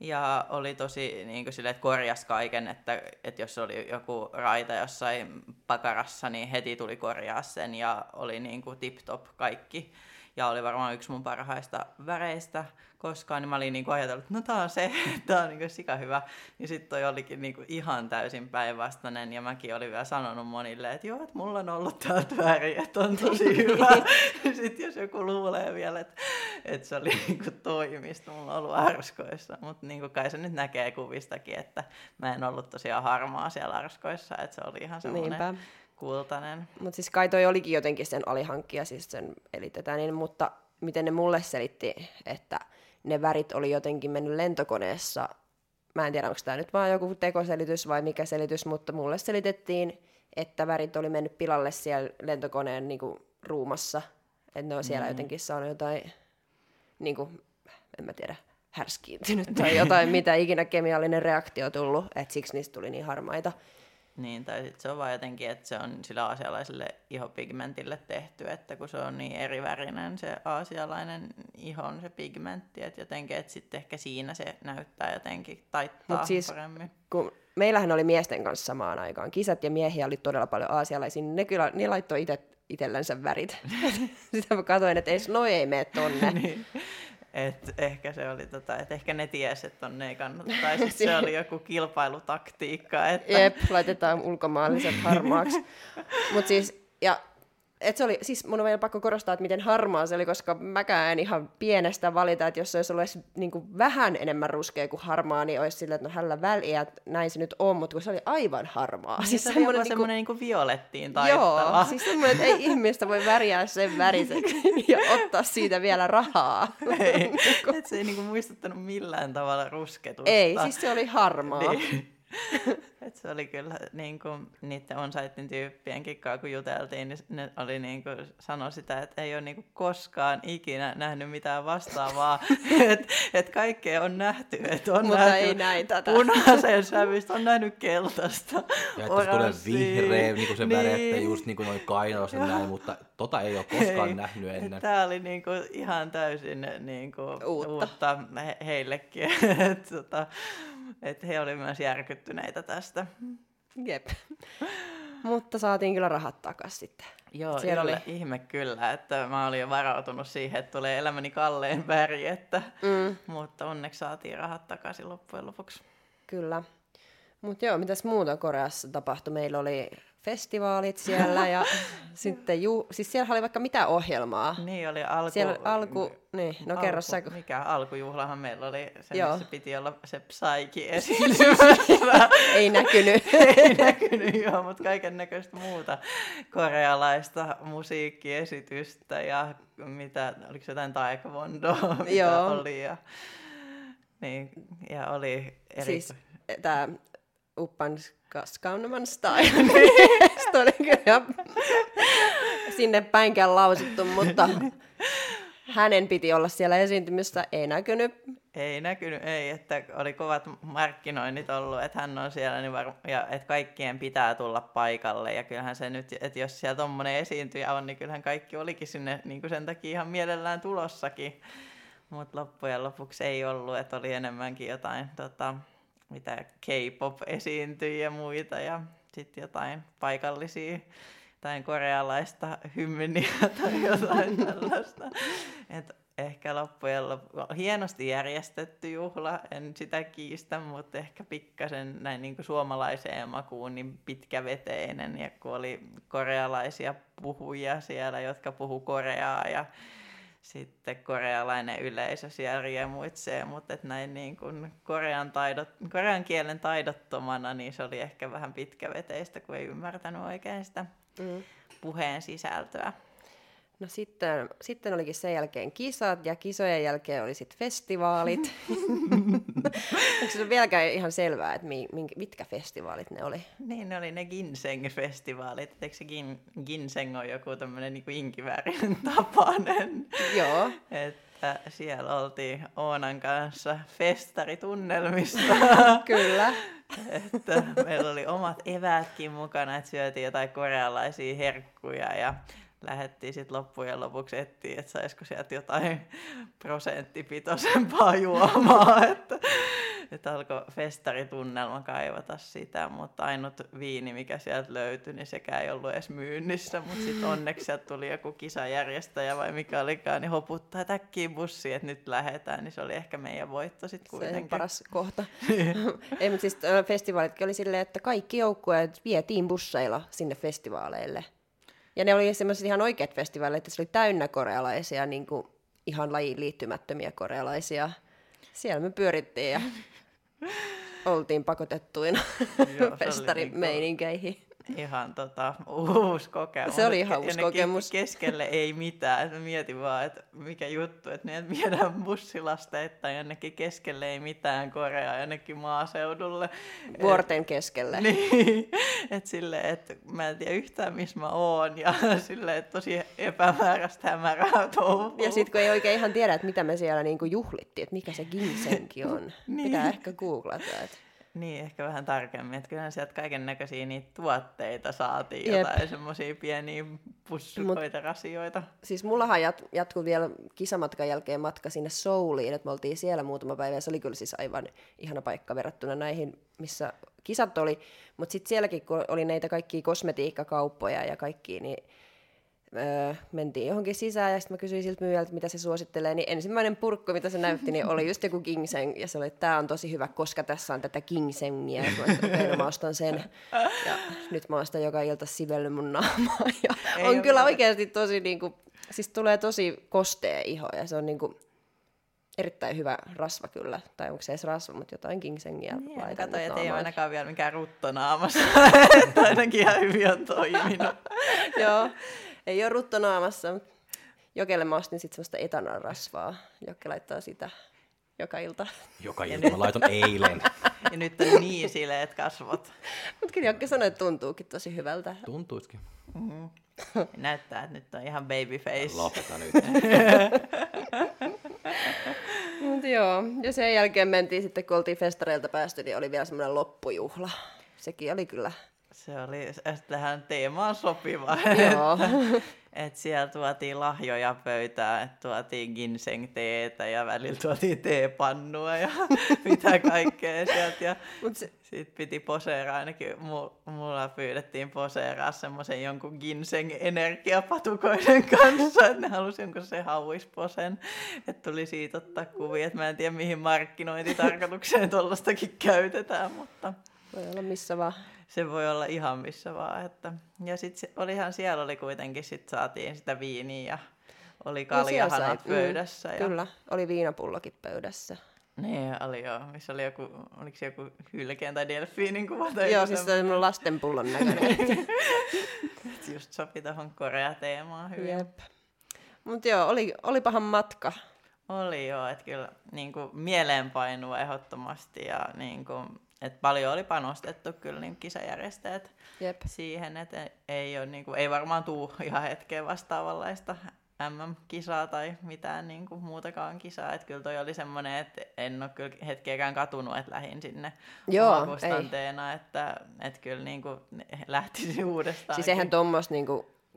Ja oli tosi niin kuin sille, että korjasi kaiken, että, että jos oli joku raita jossain pakarassa, niin heti tuli korjaa sen, ja oli niin kuin tip-top kaikki. Ja oli varmaan yksi mun parhaista väreistä koskaan, niin mä olin niinku ajatellut, että no tää on se, tää on niinku sika hyvä. Ja sit toi olikin niinku ihan täysin päinvastainen, ja mäkin olin vielä sanonut monille, että joo, että mulla on ollut täältä väri, että on tosi hyvä. Sit jos joku luulee vielä, että, että se oli niinku toi, mistä mulla on ollut Arskoissa. Mut niinku kai se nyt näkee kuvistakin, että mä en ollut tosiaan harmaa siellä Arskoissa, että se oli ihan semmoinen... Niinpä. Kultainen. Mutta siis kai toi olikin jotenkin sen alihankkija, siis sen elitetään, niin, mutta miten ne mulle selitti, että ne värit oli jotenkin mennyt lentokoneessa. Mä en tiedä, onko tämä nyt vaan joku tekoselitys vai mikä selitys, mutta mulle selitettiin, että värit oli mennyt pilalle siellä lentokoneen niin kuin, ruumassa. Että ne on siellä mm. jotenkin saanut jotain, niin kuin, en mä tiedä, härskiintynyt tai jotain, mitä ikinä kemiallinen reaktio tullut, että siksi niistä tuli niin harmaita. Niin, tai sitten se on vaan jotenkin, että se on sillä aasialaiselle ihopigmentille tehty, että kun se on niin erivärinen se aasialainen ihon se pigmentti, että jotenkin, että sitten ehkä siinä se näyttää jotenkin taittaa. Mut siis, paremmin. Kun meillähän oli miesten kanssa samaan aikaan kisat ja miehiä oli todella paljon aasialaisia, niin ne kyllä ne laittoi ite, itsellensä värit. Sitä mä katsoin, että ees noi ei mene tonne. Niin. Et ehkä se oli tota, et ehkä ne tiesi, että tonne ei kannattaisi, se oli joku kilpailutaktiikka. Että... Jep, laitetaan ulkomaalliset harmaaksi. Mut siis, ja, et se oli, siis mun on vielä pakko korostaa, että miten harmaa se oli, koska mäkään en ihan pienestä valita, että jos se olisi ollut niinku vähän enemmän ruskea kuin harmaa, niin olisi sillä, että no hällä väliä, että näin se nyt on, mutta kun se oli aivan harmaa. Niin, siis se oli semmoinen, niinku... semmoinen niinku violettiin taittava. Joo, siis semmoinen, että ei ihmistä voi värjää sen väriseksi ja ottaa siitä vielä rahaa. Ei, että se ei niinku muistuttanut millään tavalla rusketusta. Ei, siis se oli harmaa. Niin. Et se oli kyllä niinku, niiden OnSiten tyyppien kikkaa, kun juteltiin, niin ne oli niinku, sano sitä, että ei ole niinku koskaan ikinä nähnyt mitään vastaavaa, että et kaikkea on nähty, että on mutta nähty punaisen sävystä, on nähnyt keltaista, ja että se tulee vihreä, niinku se väre, niin. Että just niinku noin kainalossa näin, mutta tota ei ole koskaan ei. Nähnyt ennen. Tää oli niinku ihan täysin niinku, uutta, uutta he, heillekin, että tota... Että he olivat myös järkyttyneitä tästä. Jep. Mutta saatiin kyllä rahat takaisin sitten. Joo, siellä oli ihme kyllä, että mä olin jo varautunut siihen, että tulee elämäni kallein väri, että... Mm. Mutta onneksi saatiin rahat takaisin loppujen lopuksi. Kyllä. Mutta joo, mitäs muuta Koreassa tapahtui? Meillä oli festivaalit siellä ja sitten juu... Siis siellä oli vaikka mitä ohjelmaa. Niin, oli alku... Siellä alku... Niin, no alku, kerro sä. Kun... Mikä alkujuhlahan meillä oli, se joo. Missä piti olla se psyche-esitys. Ei näkynyt. Ei näkynyt, joo, mutta kaiken näköistä muuta korealaista musiikkiesitystä ja mitä, oliko se jotain taekwondoa, mitä joo. Oli ja... Niin, ja oli eri... Siis tää Uppanskaskaunman style, se oli kyllä sinne päinkään lausuttu, mutta... Hänen piti olla siellä esiintymyssä, ei näkynyt. Ei näkynyt, ei, että oli kovat markkinoinnit ollut, että hän on siellä, niin varma, ja että kaikkien pitää tulla paikalle. Ja kyllähän se nyt, että jos siellä tommoinen esiintyjä on, niin kyllähän kaikki olikin sinne niin kuin sen takia ihan mielellään tulossakin. Mutta loppujen lopuksi ei ollut, että oli enemmänkin jotain tota, mitä K-pop-esiintyjiä ja muita ja sitten jotain paikallisia. Tai korealaista hymniä tai jotain tällaista. Et ehkä loppujen lopuksi hienosti järjestetty juhla, en sitä kiistä, mutta ehkä pikkasen näin niin kuin suomalaiseen makuun niin pitkäveteinen. Ja kun oli korealaisia puhujia siellä, jotka puhu koreaa ja sitten korealainen yleisö siellä riemuitsee, mutta et näin niin kuin korean, taidot, korean kielen taidottomana niin se oli ehkä vähän pitkäveteistä, kun ei ymmärtänyt oikein sitä. Mm. Puheen sisältöä. No sitten, sitten olikin sen jälkeen kisat ja kisojen jälkeen oli sitten festivaalit. Onko se vieläkään ihan selvää, että mi, mitkä festivaalit ne oli? Niin, ne oli ne Ginseng-festivaalit. Eikö se gin, Ginseng on joku tämmöinen niin kuin inkivärinen tapainen? Joo. Et että siellä oltiin Oonan kanssa festaritunnelmista. Kyllä. Että meillä oli omat eväätkin mukana, että syötiin jotain korealaisia herkkuja ja lähdettiin sitten loppujen lopuksi etsiä, että saisiko sieltä jotain prosenttipitoisempaa juomaa, että, että alkoi festaritunnelma kaivata sitä, mutta ainut viini, mikä sieltä löytyi, niin sekään ei ollut edes myynnissä, mutta sitten onneksi sieltä tuli joku kisajärjestäjä vai mikä olikaan, niin hoputtaa täkkiä bussiin, että nyt lähdetään, niin se oli ehkä meidän voitto sitten kuitenkin. Se on paras kohta. Ei, mutta siis festivaalitkin oli silleen, että kaikki joukkueet vietiin busseilla sinne festivaaleille. Ja ne oli semmoiset ihan oikeat festivaalit, että se oli täynnä korealaisia, niin kuin ihan lajiin liittymättömiä korealaisia. Siellä me pyörittiin ja oltiin pakotettuina festarimeininkäihin. Niinku ihan tota, uusi kokemus. Se oli ihan uusi kokemus. Keskelle ei mitään. Mä mietin vaan, että mikä juttu, että ne viedään bussilasteittain jonnekin keskelle ei mitään Koreaa, jonnekin maaseudulle. Vuorten keskelle. Niin. Että silleen, että mä en tiedä yhtään, missä mä oon, ja silleen, että tosi epämääräistä hämärää touhuu. Ja sit kun ei oikein ihan tiedä, että mitä me siellä niinku juhlittiin, että mikä se ginsenki on. Niin. Pitää ehkä googlata. Että... Niin, ehkä vähän tarkemmin. Että kyllähän sieltä kaikennäköisiä niitä tuotteita saatiin, jep, jotain semmosia pieniä pussukoita, mut, rasioita. Siis mullahan jat, jatkui vielä kisamatkan jälkeen matka sinne Souliin, että me oltiin siellä muutama päivä, ja se oli kyllä siis aivan ihana paikka verrattuna näihin, missä kisat oli, mutta sitten sielläkin, kun oli näitä kaikkia kosmetiikkakauppoja ja kaikkia, niin öö, mentiin johonkin sisään ja sitten mä kysyin siltä myyjältä, mitä se suosittelee, niin ensimmäinen purkku, mitä se näytti, niin oli just joku ginseng, ja se oli, että tää on tosi hyvä, koska tässä on tätä ginsengiä, ja mä, okay, no, mä ostan sen, ja nyt mä oon sitä joka ilta sivellyt mun naamaa, ja ei on kyllä oikeasti tosi, niinku, siis tulee tosi kostea iho, ja se on niinku... Erittäin hyvä rasva kyllä, tai onko se edes rasva, mutta jotain ginsengiä niin, laitan. Kato, ettei ole ainakaan vielä mikään rutto naamassa, että ainakin ihan hyvin on toiminut. Joo, ei ole rutto naamassa, mutta Jokelle mä ostin sitten semmoista etanan rasvaa. Jokke laittaa sitä joka ilta. Joka ilta, mä laitan eilen. Ja nyt on niin sileet kasvot. Mutta kyllä Jokke sanoi, että tuntuukin tosi hyvältä. Tuntuitkin. Mm-hmm. Näyttää, että nyt on ihan babyface. Lopeta nyt. Mut joo, ja sen jälkeen mentiin sitten, kun oltiin festareilta päästy, niin oli vielä semmoinen loppujuhla. Sekin oli kyllä. Se oli tähän teemaan sopiva. Joo. Että siellä tuotiin lahjoja pöytään, että tuotiin ginseng-teetä ja välillä tuotiin teepannua ja mitä kaikkea sieltä. Ja se... sitten piti poseeraa, ainakin mulla pyydettiin poseeraa semmoisen jonkun ginseng-energiapatukoiden kanssa, että ne halusi jonkun se hauisposen, että tuli siitä ottaa kuvia. Et mä en tiedä, mihin markkinointitarkoitukseen tollastakin käytetään, mutta... Voi olla missä vaan. Se voi olla ihan missä vaan. Että. Ja sitten olihan siellä oli kuitenkin, sit saatiin sitä viiniä ja oli kaljahanat no pöydässä. Mm, ja... Kyllä, oli viinapullokin pöydässä. Niin, oli joo. Missä oli joku, oliko se joku hylkeen tai delfiinin kuva? Tai joo, siis se oli semmoinen lastenpullon näköinen. Just sopi tuohon Korea-teemaan hyvin. Jep. Mut joo, oli, olipahan matka. Oli joo, että kyllä niinku, mieleenpainua ehdottomasti ja niinku... Et paljon oli panostettu kyllä niin kisajärjestäjät Jep. siihen, että ei, ole, niin kuin, ei varmaan tule ihan hetkeen vastaavanlaista M M-kisaa tai mitään niin kuin, muutakaan kisaa. Et kyllä toi oli semmoinen, että en ole kyllä hetkeäkään katunut, että lähdin sinne omakustanteena, että et kyllä niin kuin, lähtisi uudestaan. Siis eihän tuommoista, niin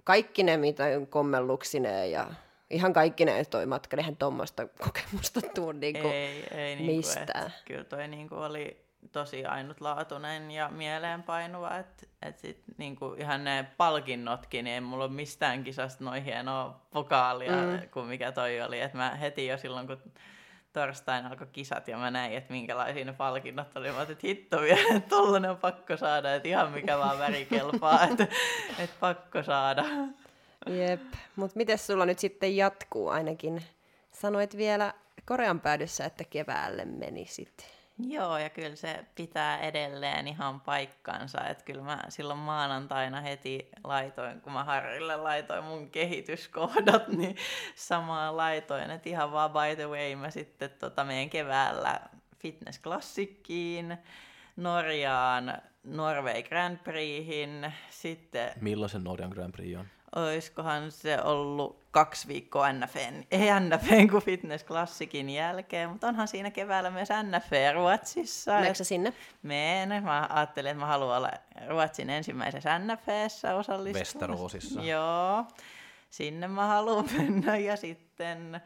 kaikki ne mitä kommelluksineen ja... Ihan kaikki ne toi matka, nehän tuommoista kokemusta tuu niinku ei, ei mistään. Niinku, kyllä toi niinku oli tosi ainutlaatuinen ja mieleenpainuva, että et sit niinku ihan ne palkinnotkin, niin ei mulla ole mistään kisasta noin hienoa pokaalia mm. kuin mikä toi oli. Et mä heti jo silloin, kun torstaina alkoi kisat ja mä näin, että minkälaisia ne palkinnot oli, mä otin, että hitto vielä, että tollanen on pakko saada, että ihan mikä vaan väri kelpaa, että et pakko saada. Jep, mutta miten sulla nyt sitten jatkuu ainakin? Sanoit vielä Korean päädyssä, että keväälle menisit. Joo, ja kyllä se pitää edelleen ihan paikkansa. Että kyllä mä silloin maanantaina heti laitoin, kun mä Harrille laitoin mun kehityskohdat, niin samaan laitoin. Että ihan vaan by the way mä sitten tota, menen keväällä fitnessklassikkiin, Norjaan, Norway Grand Prixhin. Sitten... Millaisen Norjan Grand Prix on? Olisikohan se ollut kaksi viikkoa N F N, ei N F N kuin Fitness Classicin jälkeen, mutta onhan siinä keväällä myös N F H Ruotsissa. Meneekö sä sinne? Menen. Mä ajattelin, että mä haluan olla Ruotsin ensimmäisessä N F H:ssä osallistua. Västeråsissa. Joo, sinne mä haluan mennä ja sitten...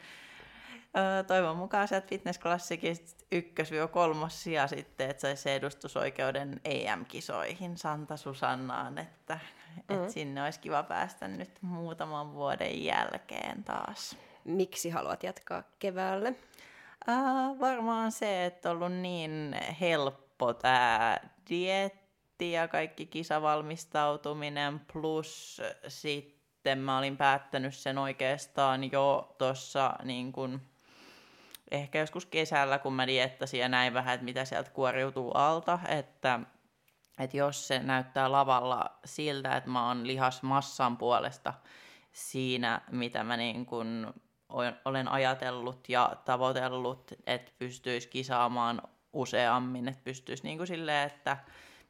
Toivon mukaan sieltä Fitness Classicista ykkös-kolmos sija sitten, että saisi edustusoikeuden E M-kisoihin Santa Susannaan, että mm-hmm. et sinne olisi kiva päästä nyt muutaman vuoden jälkeen taas. Miksi haluat jatkaa keväälle? Äh, varmaan se, että on ollut niin helppo tämä dieetti ja kaikki kisavalmistautuminen plus sitten mä olin päättänyt sen oikeastaan jo tuossa niin kuin ehkä joskus kesällä, kun mä dieettasin ja näin vähän, että mitä sieltä kuoriutuu alta, että, että jos se näyttää lavalla siltä, että mä oon lihasmassan puolesta siinä, mitä mä niin kun olen ajatellut ja tavoitellut, että pystyisi kisaamaan useammin, että pystyisi niin kun silleen, että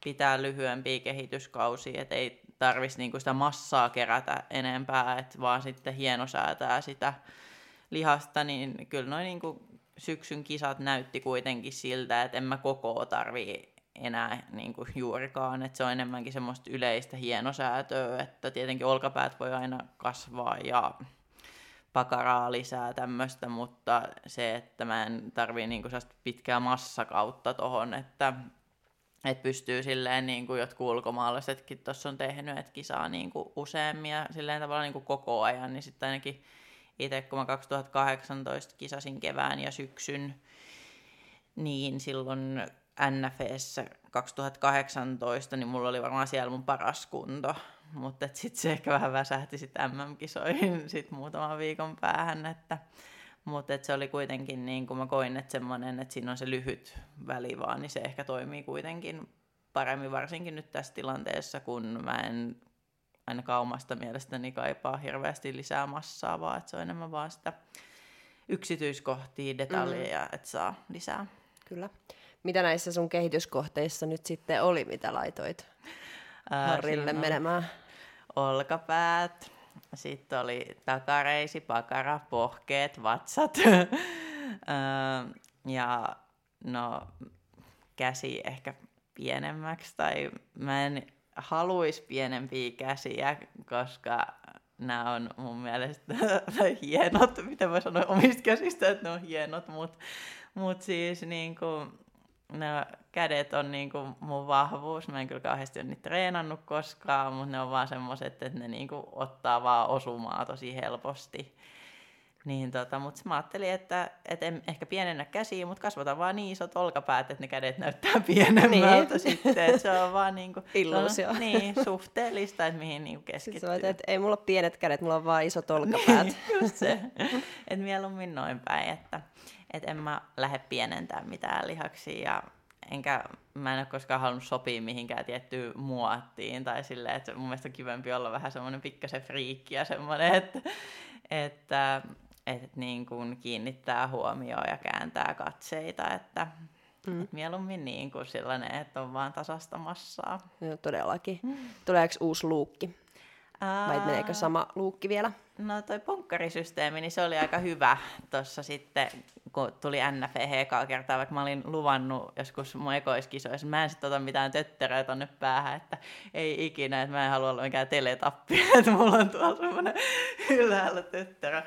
pitää lyhyempiä kehityskausia, että ei tarvitsisi niin kun sitä massaa kerätä enempää, että vaan sitten hienosäätää sitä lihasta, niin kyllä noin niin kuin syksyn kisat näytti kuitenkin siltä, että en mä kokoa tarvii enää niin kuin juurikaan, että se on enemmänkin semmoista yleistä hienosäätöä, että tietenkin olkapäät voi aina kasvaa ja pakaraa lisää tämmöistä, mutta se, että mä en tarvii niin kuin sellaista pitkää massakautta tohon, että, että pystyy silleen niin kuin jotkut ulkomaalaisetkin tuossa on tehnyt, että kisaa niin kuin useammin ja silleen tavallaan niin kuin koko ajan, niin sitten ainakin itse kun mä kaksituhattakahdeksantoista kisasin kevään ja syksyn, niin silloin N F H:ssä kaksituhattakahdeksantoista, niin mulla oli varmaan siellä mun paras kunto. Mutta sitten se ehkä vähän väsähti sitten M M-kisoihin sit muutaman viikon päähän. Mutta se oli kuitenkin, niin kun mä koin, että semmoinen, että siinä on se lyhyt väli vaan, niin se ehkä toimii kuitenkin paremmin, varsinkin nyt tässä tilanteessa, kun mä en... ainakaan omasta mielestäni kaipaa hirveästi lisää massaa, vaan että se on enemmän vaan sitä yksityiskohtia, detaljeja, mm-hmm. että saa lisää. Kyllä. Mitä näissä sun kehityskohteissa nyt sitten oli, mitä laitoit Harrille menemään? Olkapäät, sitten oli takareisi, pakara, pohkeet, vatsat ja no käsi ehkä pienemmäksi tai mä en haluaisi pienempiä käsiä, koska nämä on mun mielestä hienot, mitä mä sanoin omista käsistä, että ne on hienot, mutta mut siis niin kun, nämä kädet on niin kun mun vahvuus. Mä en kyllä kauheasti ole niitä treenannut koskaan, mutta ne on vaan semmoiset, että ne niin kun ottaa vaan osumaa tosi helposti. Niin tota, mutta mä ajattelin, että, että en ehkä pienennä käsiä, mutta kasvata vaan niin isot olkapäät, että ne kädet näyttää pienemmältä niin. Sitten. Että se on vaan niinku, illuusio. On, niin, suhteellista, että mihin niinku keskittyy. Sitten siis että ei mulla ole pienet kädet, mulla on vaan isot olkapäät. Niin, just se. Että mieluummin noin päin, että et en mä lähde pienentämään mitään lihaksia ja enkä, mä en ole koskaan halunnut sopia mihinkään tiettyyn muottiin tai silleen, että mun mielestä on kivempi olla vähän semmoinen pikkasen friikki ja semmoinen, että, että että niin kuin kiinnittää huomioon ja kääntää katseita, että mm. et mieluummin niin kuin sellainen, että on vaan tasasta massaa. No, todellakin. Mm. Tuleeko uusi luukki? Ää... Vai meneekö sama luukki vielä? No toi ponkkarisysteemi, niin se oli aika hyvä tuossa sitten, kun tuli N F H ekaa kertaa, vaikka mä olin luvannut joskus mun ekoiskisoissa, mä en sitten ota mitään tötteröä tonne päähän, että ei ikinä, että mä en halua olla mikään teletappia, että mulla on tuolla semmoinen ylhäällä tötterö.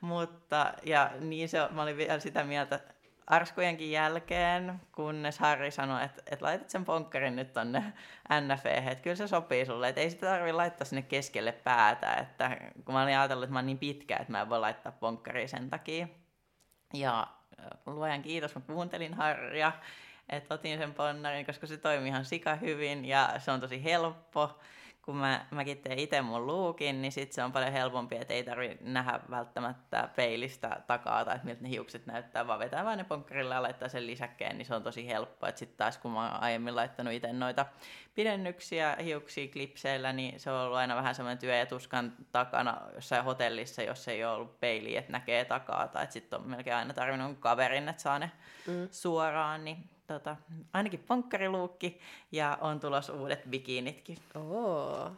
Mutta, ja niin se, mä olin vielä sitä mieltä arskujenkin jälkeen, kunnes Harri sanoi, että, että laitat sen ponkkarin nyt tonne N F H, että kyllä se sopii sulle, että ei sitä tarvitse laittaa sinne keskelle päätä, että kun mä olin ajatellut, että mä oon niin pitkä, että mä en voi laittaa ponkkaria sen takia. Ja luojan kiitos, mä kuuntelin Harria, että otin sen ponnarin, koska se toimi ihan sika hyvin ja se on tosi helppo. Kun mä, mäkin teen itse mun luukin, niin sit se on paljon helpompi, että ei tarvitse nähdä välttämättä peilistä takaa tai että miltä ne hiukset näyttää, vaan vetää vaan ne ponkkarilla ja laittaa sen lisäkkeen, niin se on tosi helppoa. Et sit taas kun mä oon aiemmin laittanut itse noita pidennyksiä hiuksia klipseillä, niin se on ollut aina vähän semmoinen työ ja tuskan takana jossain hotellissa, jos ei ole ollut peiliä, että näkee takaa tai sitten on melkein aina tarvinnut kaverin, että saa ne mm. suoraan, niin tota, ainakin ponkkariluukki ja on tulossa uudet bikinitkin. Oo.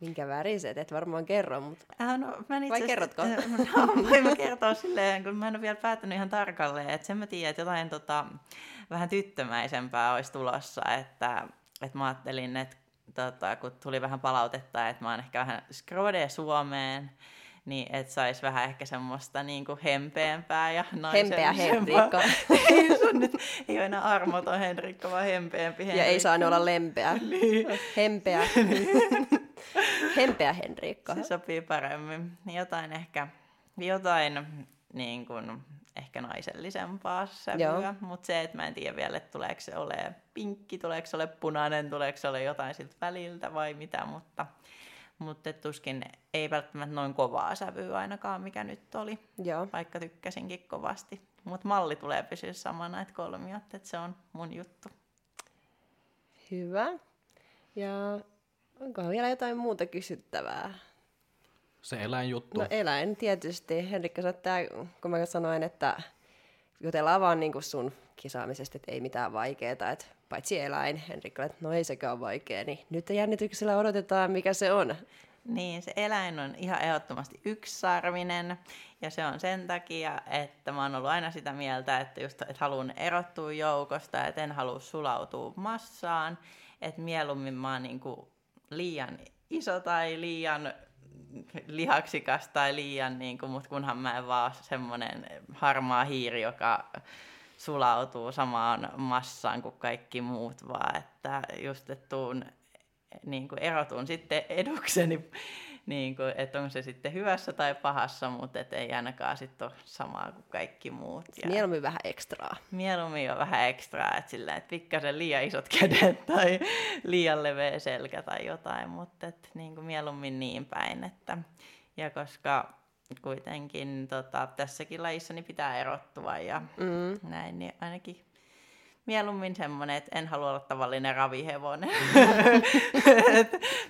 Minkä väriset? Et varmaan kerro, mutta äh, no, mä vai itseasi... kerrotko? No, voin mä kertoa silleen, kun mä en ole vielä päättänyt ihan tarkalleen. Et sen mä tiedän, että jotain tota, vähän tyttömäisempää olisi tulossa. Että, että mä ajattelin, että tota, kun tuli vähän palautetta, että mä oon ehkä vähän skrode Suomeen, niin että saisi vähän ehkä semmoista niin kuin hempeämpää ja naisellisempaa. Hempeä Henriikka. Ei sun nyt, ei ole enää armoton Henriikka, vaan hempeämpi Henriikka. Ja ei saa olla lempeä. Niin. Hempeä. Hempeä Henriikka. Se sopii paremmin. Jotain ehkä, jotain niin kuin, ehkä naisellisempaa sävyä, mutta se, että mä en tiedä vielä, että tuleeko se ole pinkki, tuleeko se ole punainen, tuleeko se ole jotain siltä väliltä vai mitä, mutta... Mutta tuskin ei välttämättä noin kovaa sävyä ainakaan, mikä nyt oli, joo, vaikka tykkäsinkin kovasti. Mutta malli tulee pysyä samana, että kolmiot, että se on mun juttu. Hyvä. Ja onkohan vielä jotain muuta kysyttävää? Se eläinjuttu. No eläin tietysti. Henriikka, sä oot tää, kun mä sanoin, että jutellaan vaan niinku sun kisaamisesta, että ei mitään vaikeeta, että paitsi eläin, Henriikka, että no ei sekään vaikea, niin nyt jännityksellä odotetaan, mikä se on. Niin, se eläin on ihan ehdottomasti yksisarvinen, ja se on sen takia, että mä oon ollut aina sitä mieltä, että, just, että haluan erottua joukosta, että en halua sulautua massaan, että mieluummin mä oon niin kuin liian iso tai liian lihaksikas tai liian, niin kuin, mutta kunhan mä en vaan semmoinen harmaa hiiri, joka... sulautuu samaan massaan kuin kaikki muut, vaan että just että tuun, niin kuin erotun sitten edukseni, niin kuin, että on se sitten hyvässä tai pahassa, mutta et ei ainakaan sitten ole samaa kuin kaikki muut. Ja mieluummin vähän ekstraa. Mieluummin on vähän ekstraa, että sillä, että pikkasen liian isot kädet tai liian leveä selkä tai jotain, mutta et, niin kuin mieluummin niin päin. Että, ja koska... kuitenkin tota, tässäkin lajissa niin pitää erottua ja mm. näin, niin ainakin mieluummin semmoinen, että en halua olla tavallinen ravihevonen.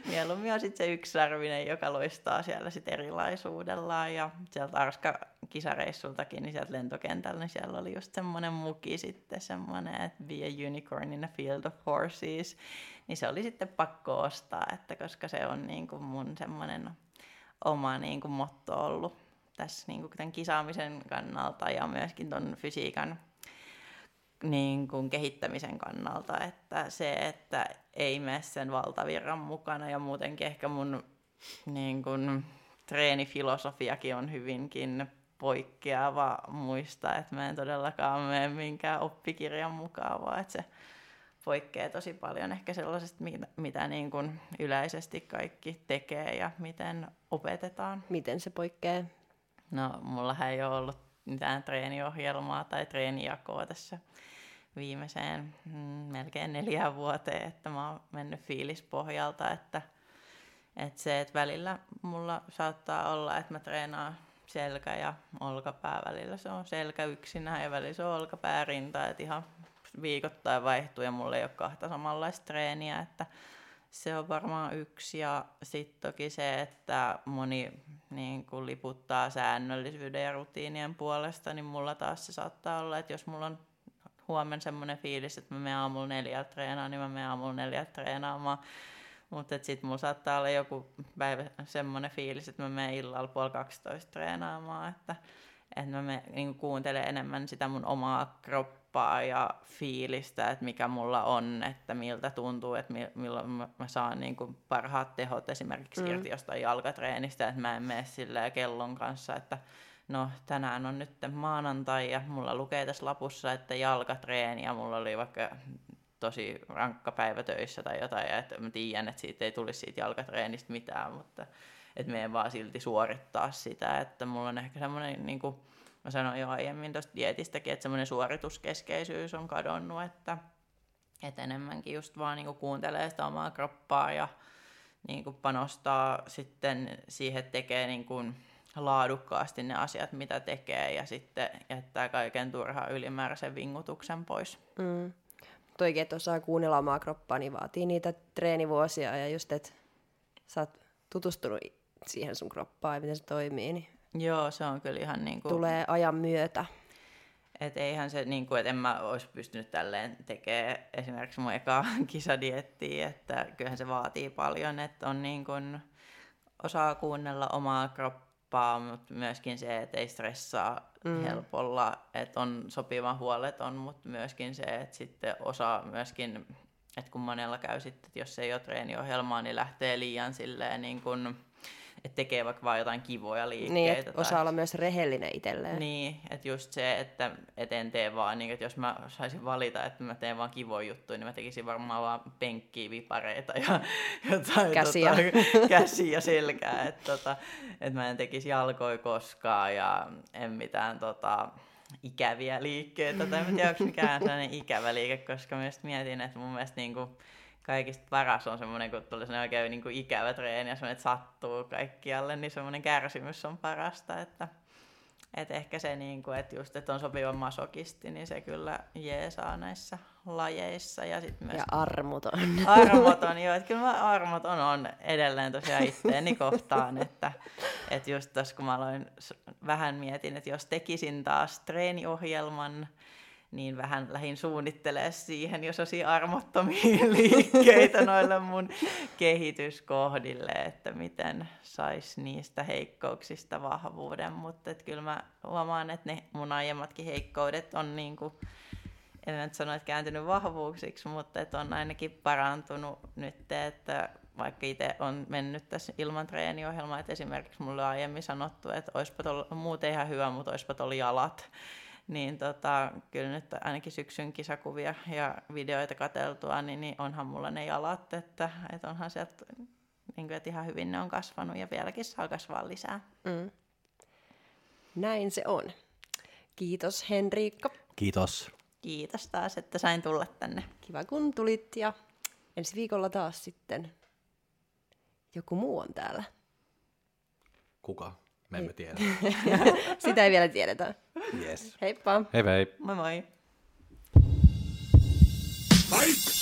Mieluummin on sitten se yksisarvinen, joka loistaa siellä sit erilaisuudellaan ja sieltä Arska-kisareissultakin, niin sieltä lentokentällä, niin siellä oli just semmoinen muki sitten semmoinen, että be a unicorn in a field of horses, niin se oli sitten pakko ostaa, että koska se on niin kuin mun semmoinen oma niin kuin motto ollut tässä niin kuin tämän kisaamisen kannalta ja myöskin ton fysiikan niin kuin kehittämisen kannalta, että se, että ei mene sen valtavirran mukana ja muutenkin ehkä mun niin kuin treenifilosofiakin on hyvinkin poikkeava muista, että mä en todellakaan mene minkään oppikirjan mukaan, vaan että se poikkeaa tosi paljon ehkä sellaisesta, mitä, mitä niin kuin yleisesti kaikki tekee ja miten opetetaan. Miten se poikkeaa? No, mullahan ei ole ollut mitään treeniohjelmaa tai treenijakoa tässä viimeiseen mm, melkein neljään vuoteen, että mä oon mennyt fiilispohjalta, että, että se, että välillä mulla saattaa olla, että mä treenaan selkä ja olkapää, välillä se on selkä yksinään ja välillä se on olkapää, rinta, että ihan viikoittain vaihtuu ja mulla ei ole kahta samanlaista treeniä, että se on varmaan yksi. Ja sitten toki se, että moni niin kun liputtaa säännöllisyyden ja rutiinien puolesta, niin mulla taas se saattaa olla, että jos mulla on huomenna semmoinen fiilis, että mä menen aamulla neljältä treenaamaan, niin mä menen aamulla neljältä treenaamaan. Mutta sitten mulla saattaa olla joku päivä semmoinen fiilis, että mä menen illalla puoli kaksitoista treenaamaan, että että mä me, niin kuuntelen enemmän sitä mun omaa kroppaa ja fiilistä, että mikä mulla on, että miltä tuntuu, että mi, milloin mä, mä saan niin kuin parhaat tehot esimerkiksi mm. irti jostain jalkatreenistä, että mä en mene silleen kellon kanssa, että no tänään on nyt maanantai ja mulla lukee tässä lapussa, että jalkatreeni ja mulla oli vaikka tosi rankka päivä töissä tai jotain, ja että mä tiedän, että siitä ei tulisi siitä jalkatreenistä mitään, mutta että me ei vaan silti suorittaa sitä, että mulla on ehkä semmoinen, niin kuin mä sanoin jo aiemmin tuosta dietistäkin, että semmoinen suorituskeskeisyys on kadonnut, että, että enemmänkin just vaan niin kuin kuuntelee sitä omaa kroppaa ja niin kuin panostaa sitten siihen, tekee niin kuin laadukkaasti ne asiat, mitä tekee ja sitten jättää kaiken turhaan ylimääräisen vingutuksen pois. Mm. Toikin, että osaa kuunnella omaa kroppaa, niin vaatii niitä treenivuosia ja just, että saat tutustunut siihen sun kroppaan ja miten se toimii. Niin joo, se on kyllä ihan niin kuin tulee ajan myötä. Että eihän se, niin kuin, että en mä olisi pystynyt tälleen tekemään esimerkiksi mun ekaa kisadiettiä, että kyllähän se vaatii paljon, että on niin kuin, osaa kuunnella omaa kroppaa, mutta myöskin se, että ei stressaa mm. helpolla, että on sopivan huoleton, mutta myöskin se, että sitten osaa myöskin, että kun monella käy sitten, että jos ei ole treeniohjelmaa, niin lähtee liian silleen niin kuin, että tekee vaikka vaan jotain kivoja liikkeitä. Niin, tai osaa olla myös rehellinen itselleen. Niin, että just se, että et en tee vaan, niin, että jos mä saisin valita, että mä teen vaan kivoja juttuja, niin mä tekisin varmaan vaan penkkiä, vipareita ja jotain käsiä, tota, käsiä ja selkää. Että tota, et mä en tekisi jalkoja koskaan ja en mitään tota, ikäviä liikkeitä. Tai mä tiedä, onko mikään sellainen ikävä liike, koska mä just mietin, että mun mielestä niinku kaikista paras on semmoinen, kun tulee semmoinen oikein niin kuin ikävä treeni ja semmoinen, että sattuu kaikkialle, niin semmoinen kärsimys on parasta. Että, että ehkä se, niin kuin, että just että on sopiva masokisti, niin se kyllä jeesaa näissä lajeissa. Ja, sit myös ja armoton. Armoton, joo. Että kyllä armoton on edelleen tosiaan itteeni kohtaan. Että, että just tuossa kun mä aloin, vähän mietin, että jos tekisin taas treeniohjelman, niin vähän lähdin suunnittelemaan siihen, jos olisi armottomia liikkeitä noille mun kehityskohdille, että miten saisi niistä heikkouksista vahvuuden. Mutta kyllä mä huomaan, että ne mun aiemmatkin heikkoudet on, niin kuin, en nyt sano, että kääntynyt vahvuuksiksi, mutta että on ainakin parantunut nyt, että vaikka itse on mennyt tässä ilman treeniohjelmaa, että esimerkiksi mulle on aiemmin sanottu, että olisipa tol- muuten ihan hyvä, mutta olisipa tol jalat. Niin tota, kyllä nyt ainakin syksyn kisakuvia ja videoita katseltua, niin, niin onhan mulla ne jalat, että, että onhan sieltä niin kuin, että ihan hyvin ne on kasvanut ja vieläkin saa kasvaa lisää. Mm. Näin se on. Kiitos Henriikka. Kiitos. Kiitos taas, että sain tulla tänne. Kiva kun tulit ja ensi viikolla taas sitten joku muu on täällä. Kuka? Me emme tiedä. Sitä ei vielä tiedetä. Yes. Heippa. Hei hei. Moi moi. Fight!